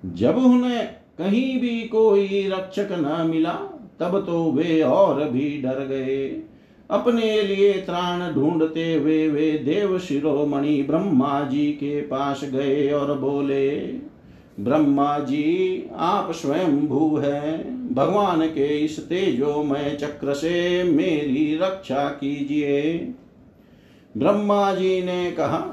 जब उन्हें कहीं भी कोई रक्षक न मिला, तब तो वे और भी डर गए। अपने लिए त्राण ढूंढते हुए वे देव शिरोमणि ब्रह्मा जी के पास गए और बोले, ब्रह्मा जी आप स्वयंभू हैं, भगवान के इस तेजोमय चक्र से मेरी रक्षा कीजिए। ब्रह्मा जी ने कहा,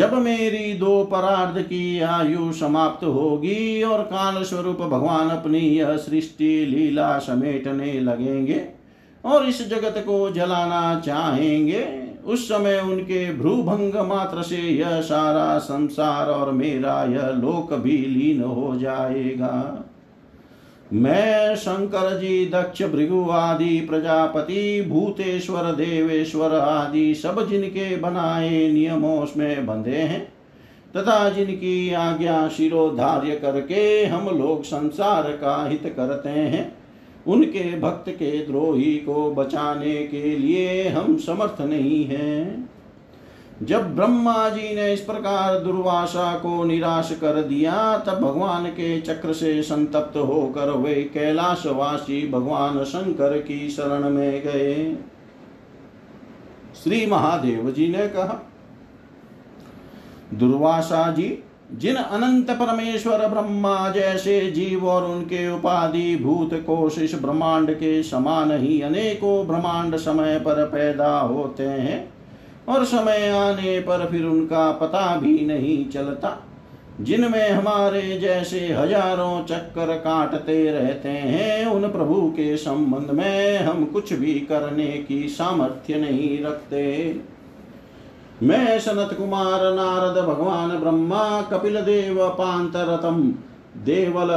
जब मेरी दो परार्ध की आयु समाप्त होगी और काल स्वरूप भगवान अपनी यह सृष्टि लीला समेटने लगेंगे और इस जगत को जलाना चाहेंगे, उस समय उनके भ्रूभंग मात्र से यह सारा संसार और मेरा यह लोक भी लीन हो जाएगा। मैं शंकर जी, दक्ष, भृगु आदि प्रजापति, भूतेश्वर, देवेश्वर आदि सब जिनके बनाए नियमों में बंधे हैं तथा जिनकी आज्ञा शिरोधार्य करके हम लोग संसार का हित करते हैं, उनके भक्त के द्रोही को बचाने के लिए हम समर्थ नहीं हैं। जब ब्रह्मा जी ने इस प्रकार दुर्वासा को निराश कर दिया, तब भगवान के चक्र से संतप्त होकर वे कैलाशवासी भगवान शंकर की शरण में गए। श्री महादेव जी ने कहा, दुर्वासा जी, जिन अनंत परमेश्वर ब्रह्मा जैसे जीव और उनके उपाधि भूत कोश इस ब्रह्मांड के समान ही अनेकों ब्रह्मांड समय पर पैदा होते हैं और समय आने पर फिर उनका पता भी नहीं चलता, जिनमें हमारे जैसे हजारों चक्कर काटते रहते हैं, उन प्रभु के संबंध में हम कुछ भी करने की सामर्थ्य नहीं रखते। मैं सनत कुमार, नारद, भगवान ब्रह्मा, कपिल देव, पांतरतम, देवल,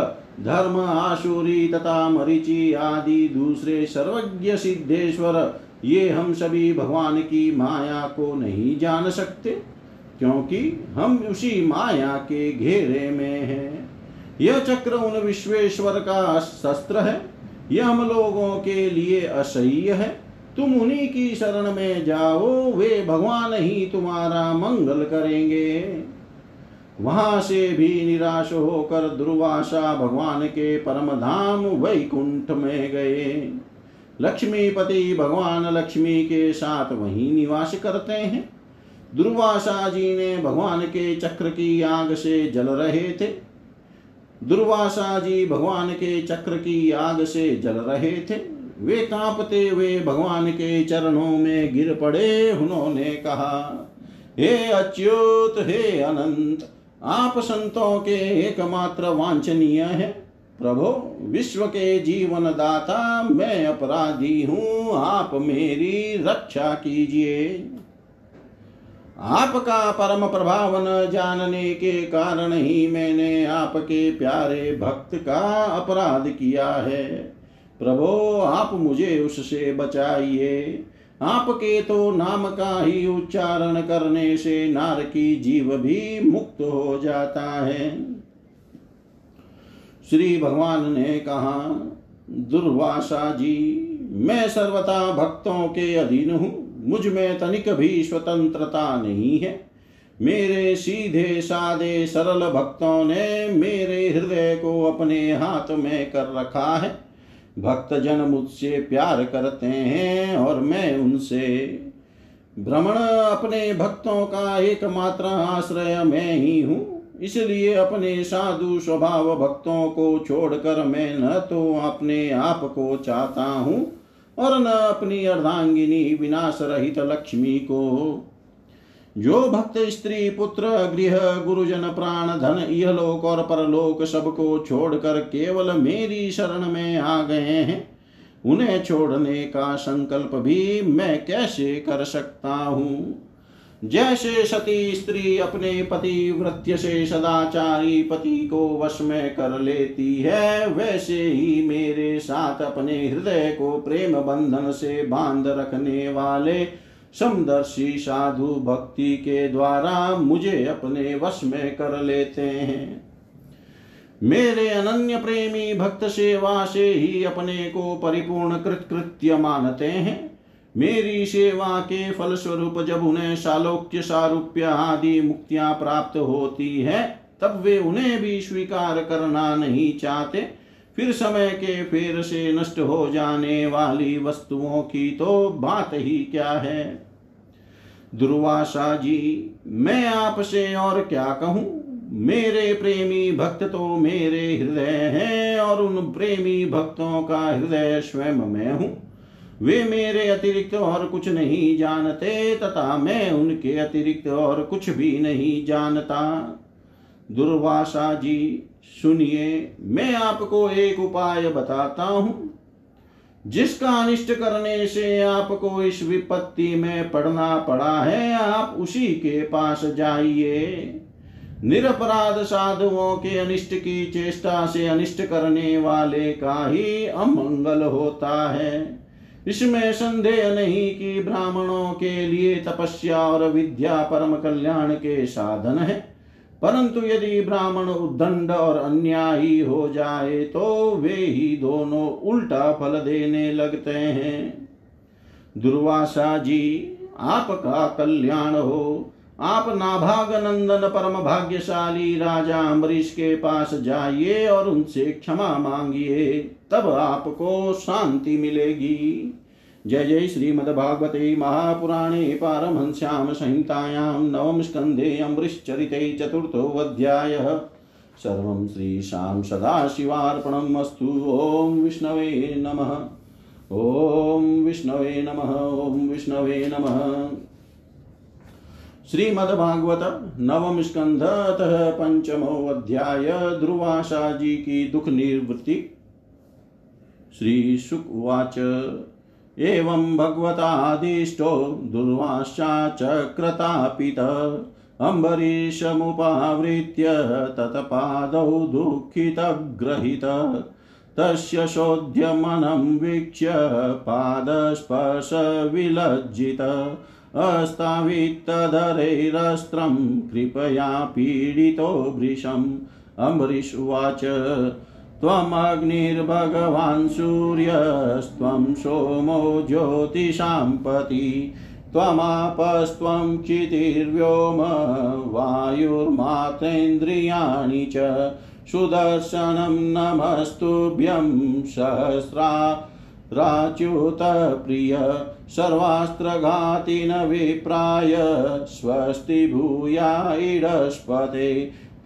धर्म, आशुरी तथा मरीचि आदि दूसरे सर्वज्ञ सिद्धेश्वर, ये हम सभी भगवान की माया को नहीं जान सकते, क्योंकि हम उसी माया के घेरे में हैं। यह चक्र उन विश्वेश्वर का शस्त्र है, यह हम लोगों के लिए असह्य है। तुम उन्हीं की शरण में जाओ, वे भगवान ही तुम्हारा मंगल करेंगे। वहां से भी निराश होकर दुर्वासा भगवान के परम धाम वैकुंठ में गए। लक्ष्मीपति भगवान लक्ष्मी के साथ वहीं निवास करते हैं। दुर्वासा जी ने भगवान के चक्र की आग से जल रहे थे। वे कांपते हुए भगवान के चरणों में गिर पड़े। उन्होंने कहा, हे अच्युत, हे अनंत, आप संतों के एकमात्र वांछनीय है। प्रभो विश्व के जीवन दाता मैं अपराधी हूं, आप मेरी रक्षा कीजिए। आपका परम प्रभाव न जानने के कारण ही मैंने आपके प्यारे भक्त का अपराध किया है। प्रभो आप मुझे उससे बचाइए। आपके तो नाम का ही उच्चारण करने से नारकी जीव भी मुक्त हो जाता है। श्री भगवान ने कहा, दुर्वासा जी मैं सर्वथा भक्तों के अधीन हूँ, मुझ में तनिक भी स्वतंत्रता नहीं है। मेरे सीधे साधे सरल भक्तों ने मेरे हृदय को अपने हाथ में कर रखा है। भक्तजन मुझसे प्यार करते हैं और मैं उनसे। ब्रह्मण अपने भक्तों का एकमात्र आश्रय मैं ही हूँ, इसलिए अपने साधु स्वभाव भक्तों को छोड़कर मैं न तो अपने आप को चाहता हूँ और न अपनी अर्धांगिनी विनाश रहित लक्ष्मी को। जो भक्त स्त्री पुत्र गृह गुरुजन प्राण धन इहलोक और परलोक सबको छोड़कर केवल मेरी शरण में आ गए हैं, उन्हें छोड़ने का संकल्प भी मैं कैसे कर सकता हूँ। जैसे सती स्त्री अपने पति वृत्य से सदाचारी पति को वश में कर लेती है, वैसे ही मेरे साथ अपने हृदय को प्रेम बंधन से बांध रखने वाले समदर्शी साधु भक्ति के द्वारा मुझे अपने वश में कर लेते हैं। मेरे अनन्य प्रेमी भक्त सेवा से ही अपने को परिपूर्ण कृत्य मानते हैं। मेरी सेवा के फलस्वरूप जब उन्हें सालोक्य सारूप्य आदि मुक्तियां प्राप्त होती है, तब वे उन्हें भी स्वीकार करना नहीं चाहते। फिर समय के फेर से नष्ट हो जाने वाली वस्तुओं की तो बात ही क्या है। दुर्वासा जी मैं आपसे और क्या कहूँ, मेरे प्रेमी भक्त तो मेरे हृदय हैं और उन प्रेमी भक्तों का हृदय स्वयं मैं हूँ। वे मेरे अतिरिक्त और कुछ नहीं जानते तथा मैं उनके अतिरिक्त और कुछ भी नहीं जानता। दुर्वासा जी सुनिए, मैं आपको एक उपाय बताता हूँ जिसका अनिष्ट करने से आपको इस विपत्ति में पड़ना पड़ा है। आप उसी के पास जाइए। निरपराध साधुओं के अनिष्ट की चेष्टा से अनिष्ट करने वाले का ही अमंगल होता है। इसमें संदेह नहीं कि ब्राह्मणों के लिए तपस्या और विद्या परम कल्याण के साधन है, परंतु यदि ब्राह्मण उद्दंड और अन्यायी हो जाए तो वे ही दोनों उल्टा फल देने लगते हैं। दुर्वासा जी आपका कल्याण हो। आप नाभाग नंदन परम भाग्यशाली राजा अम्बरीश के पास जाइए और उनसे क्षमा मांगिए, तब आपको शांति मिलेगी। जय जय श्रीमद्भागवते महापुराणे पारमहंस्यां संहितायां नवम स्कंधे अम्बरीशचरिते चतुर्थोऽध्यायः। सर्वं श्रीशां सदाशिवार्पणमस्तु। ओम विष्णवे नमः। ओम विष्णवे नमः। ओम विष्णवे नमः। श्रीमद्भागवत नवम स्कंध अतः पंचमो अध्याय। दुर्वासा जी की दुख निवृत्ति। श्री शुक उवाच, एवं भगवतादिष्टो दुर्वासा चक्रतापितः अम्बरीशमुपावृत्य तत्पादौ दुःखितग्रहितः तस्य शोध्यमनं वीक्ष्य पादस्पर्श विलज्जितः अस्तावित्तधरैरस्त्रं कृपया पीडितो भृशम्। अम्बरीश उवाच, त्वमग्निर्भगवान् सूर्यस्त्वं सोमो ज्योतिषां पतिः त्वमापस्त्वं क्षितिर्व्योम वायुर्मातेन्द्रियाणि च सुदर्शनं नमस्तुभ्यं सहस्राच्युत प्रिय सर्वास्त्रघातिन विप्राय स्वस्ति भूया इडस्पते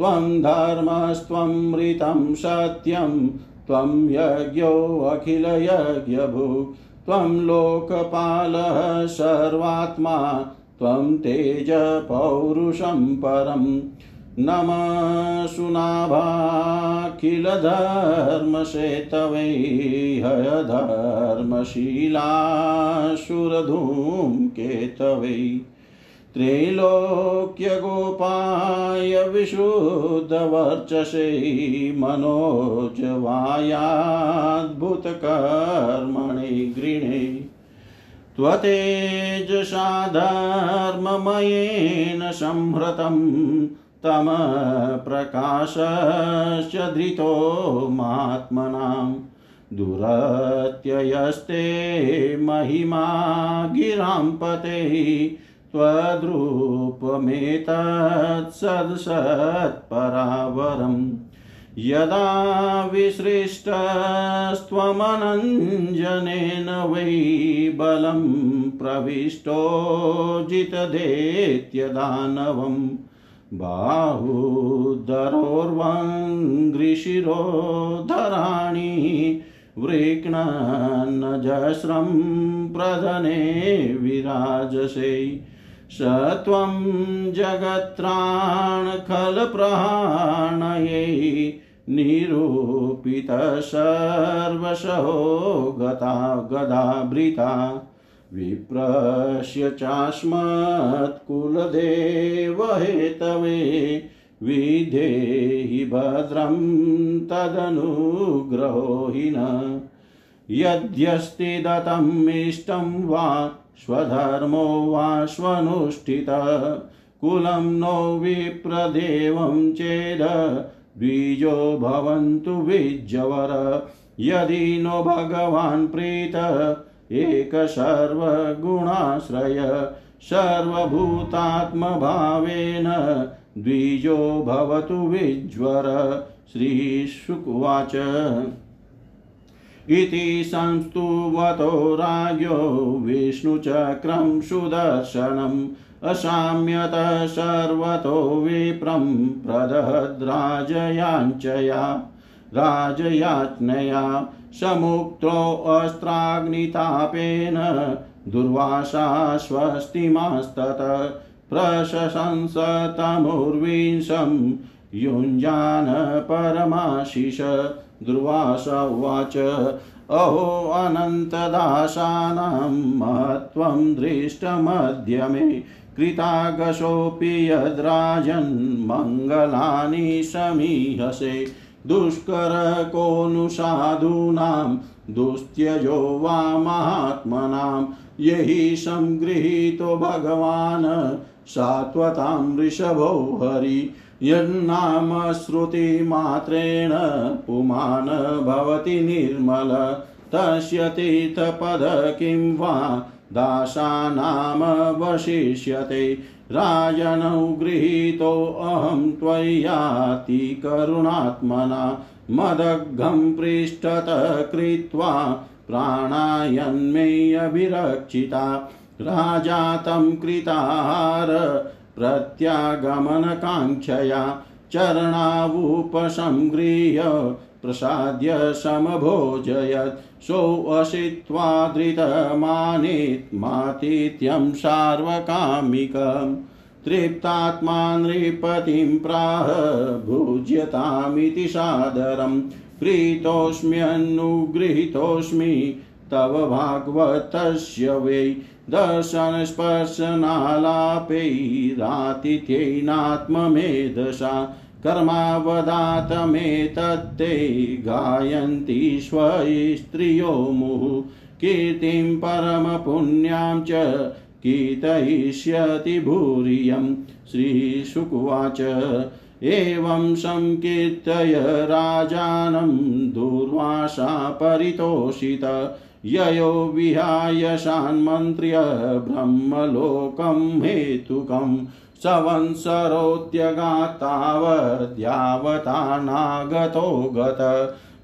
त्वं धर्मस्त्वं मृतं सत्यं त्वं यज्ञो अखिल यज्ञभूः त्वं लोकपालः सर्वात्मा त्वं तेज पौरुषं परम् नमः सुनाभाखिल धर्म से तवै हय धर्मशीलाशूरधूम के तवै त्रैलोक्य गोपाय विशुद्धवर्चसे मनोजवायाद्भुतकर्मणे गृणे त्वतेजसा धर्ममयेन संहृतं तमः प्रकाशस्य धृतो महात्मनाम् दुरत्ययस्ते महिमा गिरां पते त्वद्रूपमेतत्सत्परावरं यदा विसृष्टस्त्वमनञ्जनेन वै बलं प्रविष्टो जितदेत्यदानवं बाहुधरोर्वङ्घ्रिशिरोधराणि वृक्णन्नजस्रं प्रधने विराजसे सत्वं जगत्राणखलप्रहाणये निरूपितसर्वशो गता गदाभृता विप्रस्य चास्मत्कुलदेवहेतवे विधेहि भद्रं तदनुग्रहोहिन यद्यस्ति दत्तम् इष्टं वा स्वधर्मो वा स्वनुष्ठितः कुलं नो विप्रदेवं चेद द्विजो भवन्तु विज्जवर यदि नो भगवान् प्रीतः एक सर्वगुणाश्रय सर्वभूतात्मभावेन द्विजो भवतु विज्वर श्रीशुकुवाच इति संस्तुवतो राज्ञो विष्णुचक्रं सुदर्शनम् असाम्यत सर्वतो विप्रं प्रदद्राजयाञ्चया राजयाज्ञया समुक्तो अस्त्राग्नितापेन दुर्वासा स्वस्तिमास्तत प्रशंस तमुर्विंशं युञ्जान परमाशिष दुर्वासा उवाच अहो अनन्तदासानां महत्त्वं दृष्टमद्य मे कृतागसोऽपि यद्राजन् मङ्गलानि समीहसे दुष्करको नु साधूनां दुस्त्यजो वा महात्मनां यही संगृहीतो भगवान् सात्वतां ऋषभो हरि यन्नाम श्रुतिमात्रेण पुमान भवति निर्मल तस्य तीर्थपद किं वा दासानाम वशिष्यते राजनौ गृहीतो अहं त्वयाति करुणात्मना मदघं पृष्ठत कृत्वा प्राणायन्मे अभिरक्षिता राजा तं कृताहार प्रत्यागमनकाङ्क्षया चरणावुपसंगृह्य प्रसाद्य समभोजयत् सोऽसित्वा धृतमानीतमातिथ्यं सार्वकामिकं तृप्तात्मा नृपतिं प्राह भुज्यतामिति सादरं प्रीतोऽस्म्यनुगृहीतोऽस्मि तव भागवतस्य वै दर्शनस्पर्शनालापैरातिथ्यैनात्ममेधसा कर्मावदातमेतत्ते गायन्ति स्वस्त्रियो मुहुः कीर्तिं परमपुण्यां च कीर्तयिष्यति भूरियं श्रीशुकुवाच एवं संकीर्तय राजानं दुर्वासा परितोषित ययो विहाय शान्मन्त्र्य ब्रह्मलोकं हेतुकं सवंसरोऽत्यगातावद्यावतानागतो गत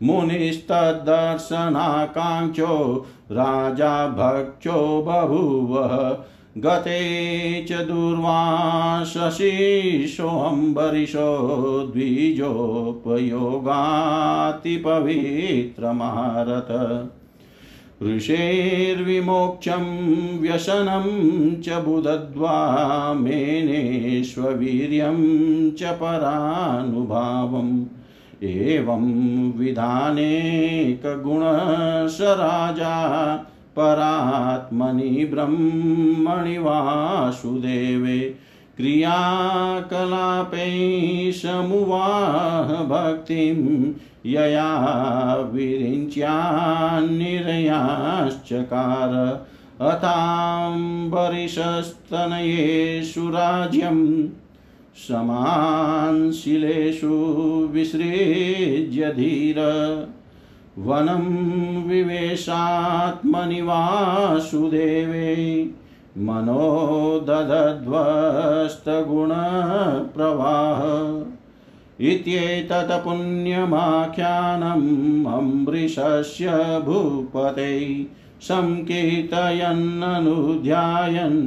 मुनिस्तद्दर्शनाकाङ्क्षो राजा भक्षो बभूवः गते च दुर्वासशिशोऽम्बरीशो द्विजोपयोगाति पवित्रमहारथ ऋषेर्विमोक्षं व्यसनं च बुदध्वा मेनेष्ववीर्यं च परानुभावम् एवं विधानेक गुणसराजा परात्मनि ब्रह्मणि वासुदेवे क्रियाकलापै समुवाह भक्तिं यया विरिञ्च्यान्निरयाश्चकार अताम्बरीशस्तनयेषु राज्यं समांशिलेषु विसृज्य धीर वनं विवेशात्मनि वासुदेवे मनो ददध्वस्तगुणप्रवाह इत्येतत् पुण्यमाख्यानम् अम्बरीशस्य भूपते संकीर्तयन्ननुध्यायन्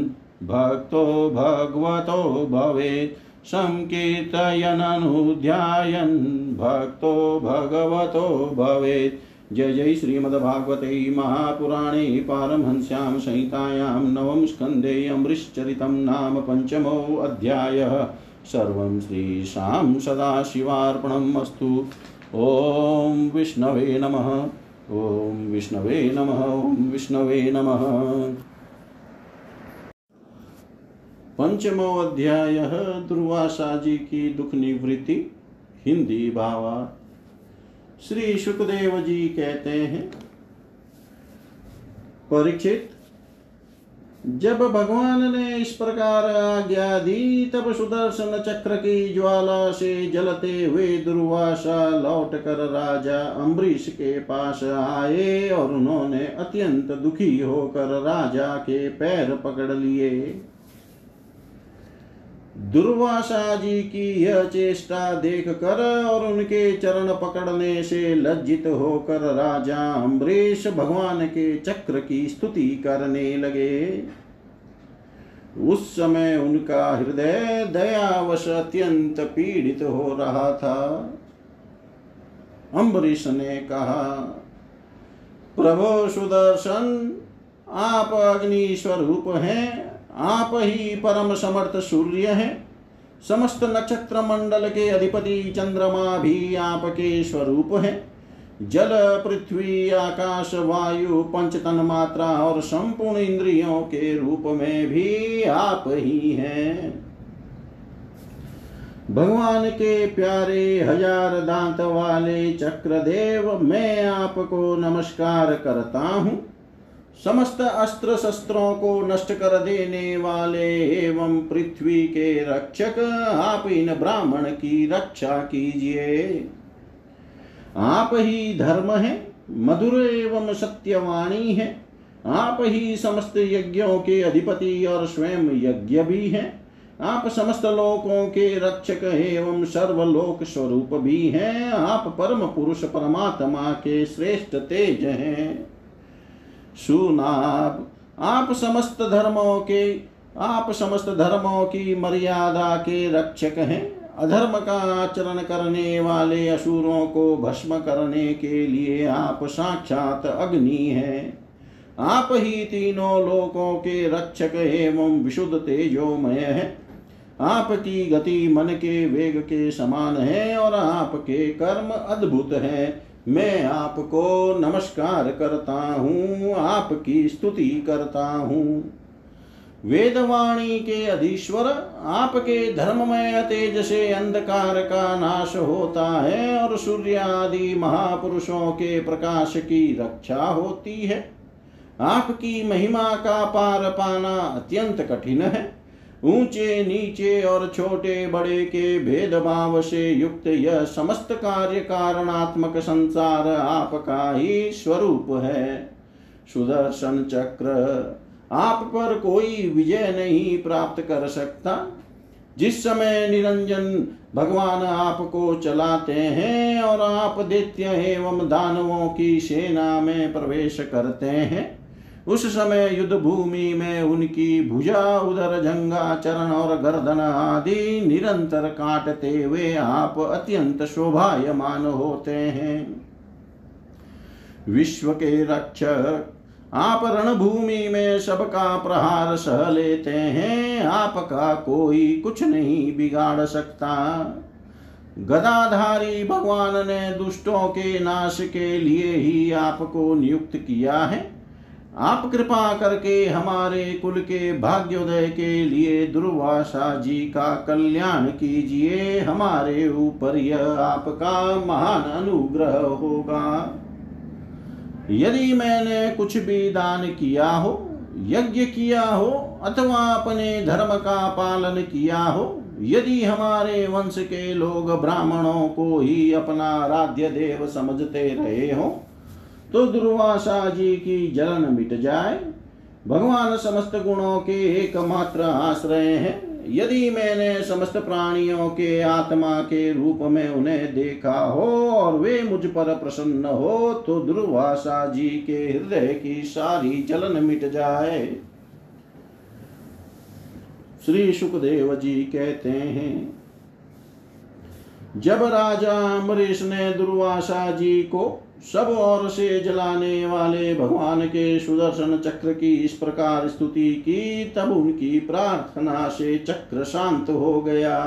भक्तो भगवतो भवेत् संकीर्तयन्ननुध्यायन् भक्तो भगवतो भवेत्। जय जय श्रीमद्भागवते महापुराणे पारमहंस्यां संहितायां नवम स्कन्धे अम्बरीशचरितं नाम पंचमो अध्यायः। सर्वं श्रीशां सदाशिवार्पणम् अस्तु। ओम विष्णवे नमः, ओम विष्णवे नमः, ओम विष्णवे नमः। पंचमो अध्यायः दुर्वासा जी की दुख निवृत्ति, हिंदी भावा। श्री शुकदेव जी कहते हैं, परीक्षित, जब भगवान ने इस प्रकार आज्ञा दी तब सुदर्शन चक्र की ज्वाला से जलते हुए दुर्वासा लौटकर राजा अम्बरीश के पास आए और उन्होंने अत्यंत दुखी होकर राजा के पैर पकड़ लिए। दुर्वासा जी की यह चेष्टा देख कर और उनके चरण पकड़ने से लज्जित होकर राजा अम्बरीश भगवान के चक्र की स्तुति करने लगे। उस समय उनका हृदय दयावश अत्यंत पीड़ित हो रहा था। अम्बरीश ने कहा, प्रभो सुदर्शन, आप अग्नि स्वरूप हैं, आप ही परम समर्थ सूर्य हैं। समस्त नक्षत्र मंडल के अधिपति चंद्रमा भी आपके स्वरूप है। जल, पृथ्वी, आकाश, वायु, पंचतन मात्रा और संपूर्ण इंद्रियों के रूप में भी आप ही हैं। भगवान के प्यारे हजार दांत वाले चक्रदेव, मैं आपको नमस्कार करता हूँ। समस्त अस्त्र शस्त्रों को नष्ट कर देने वाले एवं पृथ्वी के रक्षक, आप इन ब्राह्मण की रक्षा कीजिए। आप ही धर्म है, मधुर एवं सत्यवाणी है। आप ही समस्त यज्ञों के अधिपति और स्वयं यज्ञ भी हैं। आप समस्त लोकों के रक्षक एवं सर्वलोक स्वरूप भी हैं। आप परम पुरुष परमात्मा के श्रेष्ठ तेज हैं। सुनाब, आप समस्त धर्मों की मर्यादा के रक्षक हैं। अधर्म का आचरण करने वाले असुरों को भस्म करने के लिए आप साक्षात अग्नि हैं। आप ही तीनों लोकों के रक्षक एवं विशुद्ध तेजोमय हैं। आपकी गति मन के वेग के समान है और आपके कर्म अद्भुत हैं। मैं आपको नमस्कार करता हूँ, आपकी स्तुति करता हूँ। वेदवाणी के अधीश्वर, आपके धर्ममय तेज से अंधकार का नाश होता है और सूर्य आदि महापुरुषों के प्रकाश की रक्षा होती है। आपकी महिमा का पार पाना अत्यंत कठिन है। ऊंचे नीचे और छोटे बड़े के भेदभाव से युक्त यह समस्त कार्य कारणात्मक संसार आपका ही स्वरूप है। सुदर्शन चक्र, आप पर कोई विजय नहीं प्राप्त कर सकता। जिस समय निरंजन भगवान आपको चलाते हैं और आप दैत्य एवं दानवों की सेना में प्रवेश करते हैं, उस समय युद्ध भूमि में उनकी भुजा, उधर, जंगा, चरण और गर्दन आदि निरंतर काटते हुए आप अत्यंत शोभायमान होते हैं। विश्व के रक्षक, आप रणभूमि में सबका प्रहार सह लेते हैं, आपका कोई कुछ नहीं बिगाड़ सकता। गदाधारी भगवान ने दुष्टों के नाश के लिए ही आपको नियुक्त किया है। आप कृपा करके हमारे कुल के भाग्योदय के लिए दुर्वासा जी का कल्याण कीजिए, हमारे ऊपर यह आपका महान अनुग्रह होगा। यदि मैंने कुछ भी दान किया हो, यज्ञ किया हो अथवा अपने धर्म का पालन किया हो, यदि हमारे वंश के लोग ब्राह्मणों को ही अपना आराध्य देव समझते रहे हो, तो दुर्वासा जी की जलन मिट जाए। भगवान समस्त गुणों के एकमात्र आश्रय हैं। यदि मैंने समस्त प्राणियों के आत्मा के रूप में उन्हें देखा हो और वे मुझ पर प्रसन्न हो, तो दुर्वासा जी के हृदय की सारी जलन मिट जाए। श्री सुखदेव जी कहते हैं, जब राजा अम्बरीश ने दुर्वासा जी को सब ओर से जलाने वाले भगवान के सुदर्शन चक्र की इस प्रकार स्तुति की, तब उनकी प्रार्थना से चक्र शांत हो गया।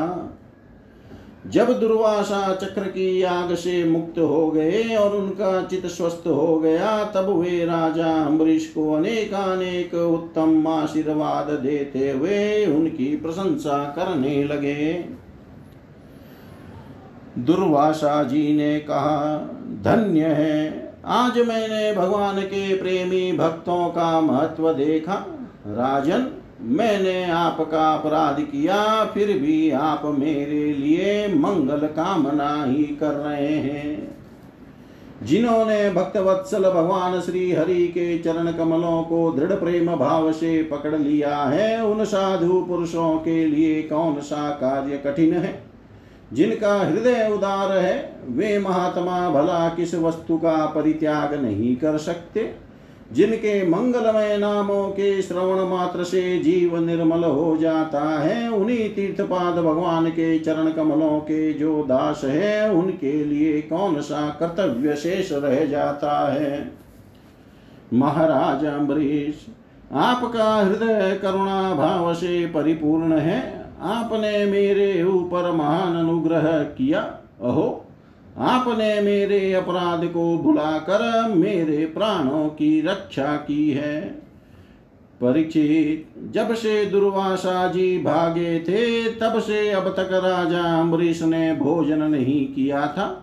जब दुर्वासा चक्र की आग से मुक्त हो गए और उनका चित्त स्वस्थ हो गया, तब वे राजा अम्बरीश को अनेकानेक उत्तम आशीर्वाद देते हुए उनकी प्रशंसा करने लगे। दुर्वासा जी ने कहा, धन्य है, आज मैंने भगवान के प्रेमी भक्तों का महत्व देखा। राजन, मैंने आपका अपराध किया, फिर भी आप मेरे लिए मंगल कामना ही कर रहे हैं। जिन्होंने भक्तवत्सल भगवान श्री हरि के चरण कमलों को दृढ़ प्रेम भाव से पकड़ लिया है, उन साधु पुरुषों के लिए कौन सा कार्य कठिन है। जिनका हृदय उदार है, वे महात्मा भला किस वस्तु का परित्याग नहीं कर सकते। जिनके मंगलमय नामों के श्रवण मात्र से जीव निर्मल हो जाता है, उन्हीं तीर्थपाद भगवान के चरण कमलों के जो दास है, उनके लिए कौन सा कर्तव्य शेष रह जाता है। महाराज अम्बरीश, आपका हृदय करुणा भाव से परिपूर्ण है। आपने मेरे ऊपर महान अनुग्रह किया। अहो, आपने मेरे अपराध को भुलाकर मेरे प्राणों की रक्षा की है। परीक्षित, जब से दुर्वासा जी भागे थे, तब से अब तक राजा अम्बरीश ने भोजन नहीं किया था।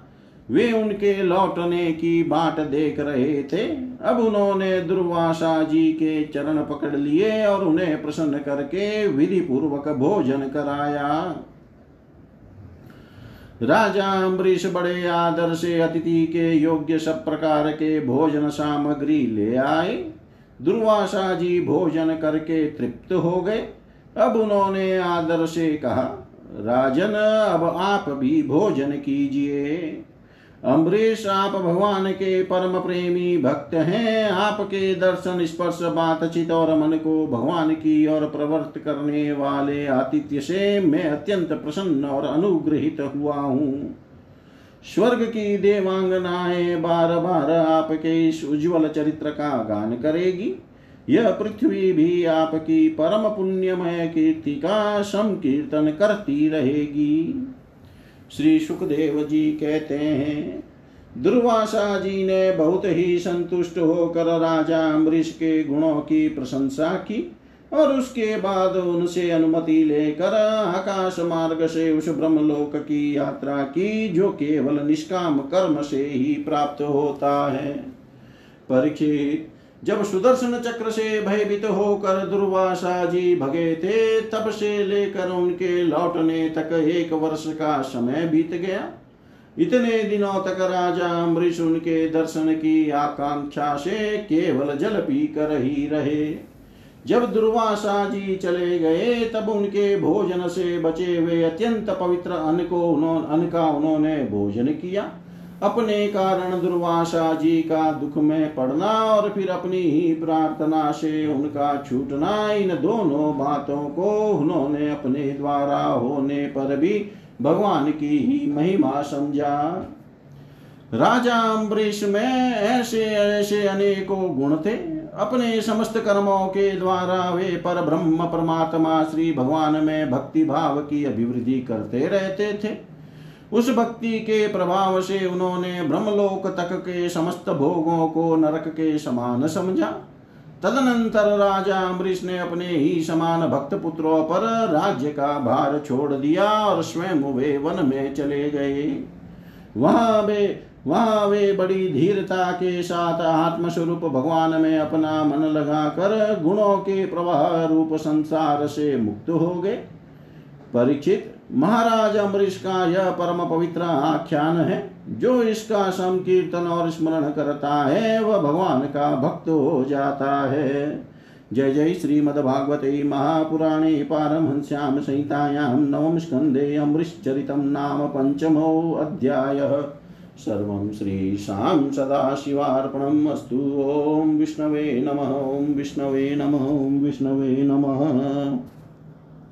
वे उनके लौटने की बाट देख रहे थे। अब उन्होंने दुर्वासा जी के चरण पकड़ लिए और उन्हें प्रसन्न करके विधि पूर्वक भोजन कराया। राजा अम्बरीश बड़े आदर से अतिथि के योग्य सब प्रकार के भोजन सामग्री ले आए। दुर्वासा जी भोजन करके तृप्त हो गए। अब उन्होंने आदर से कहा, राजन, अब आप भी भोजन कीजिए। अम्बरीश, आप भगवान के परम प्रेमी भक्त हैं। आपके दर्शन, स्पर्श, बातचीत और मन को भगवान की ओर प्रवृत्त करने वाले आतिथ्य से मैं अत्यंत प्रसन्न और अनुग्रहित हुआ हूँ। स्वर्ग की देवांगनाएं बार बार आपके इस उज्ज्वल चरित्र का गान करेगी। यह पृथ्वी भी आपकी परम पुण्यमय कीर्ति का संकीर्तन करती रहेगी। श्री सुखदेव जी कहते हैं, दुर्वासा जी ने बहुत ही संतुष्ट होकर राजा अम्बरीश के गुणों की प्रशंसा की और उसके बाद उनसे अनुमति लेकर आकाश मार्ग से उस ब्रह्मलोक की यात्रा की, जो केवल निष्काम कर्म से ही प्राप्त होता है। परीक्षित, जब सुदर्शन चक्र से भयभीत होकर दुर्वासा जी भगे थे, तब से लेकर उनके लौटने तक 1 वर्ष का समय बीत गया। इतने दिनों तक राजा अम्बरीश उनके दर्शन की आकांक्षा से केवल जल पी कर ही रहे। जब दुर्वासा जी चले गए, तब उनके भोजन से बचे हुए अत्यंत पवित्र अन्न का उन्होंने भोजन किया। अपने कारण दुर्वासा जी का दुख में पड़ना और फिर अपनी ही प्रार्थना से उनका छूटना, इन दोनों बातों को उन्होंने अपने द्वारा होने पर भी भगवान की ही महिमा समझा। राजा अम्बरीश में ऐसे ऐसे अनेकों गुण थे। अपने समस्त कर्मों के द्वारा वे पर ब्रह्म परमात्मा श्री भगवान में भक्ति भाव की अभिवृद्धि करते रहते थे। उस भक्ति के प्रभाव से उन्होंने ब्रह्मलोक तक के समस्त भोगों को नरक के समान समझा। तदनंतर राजा अम्बरीश ने अपने ही समान भक्त पुत्रों पर राज्य का भार छोड़ दिया और स्वयं वे वन में चले गए। वहाँ वे बड़ी धीरता के साथ आत्मस्वरूप भगवान में अपना मन लगाकर गुणों के प्रवाह रूप संसार से मुक्त हो गए। परीक्षित, महाराज अम्बरीश का यह परम पवित्र आख्यान है। जो इसका संकीर्तन और स्मरण करता है वह भगवान का भक्त हो जाता है। जय जय श्रीमद्भागवते महापुराणे पारमहंस्याम संहितायाम नवम स्कंधे अम्बरीशचरितम् नाम पंचमो अध्यायः। सर्वं श्रीशां सदाशिवार्पणम् अस्तु। ओम विष्णवे नमः। ओम विष्णवे नमः। ओम विष्णवे नमः।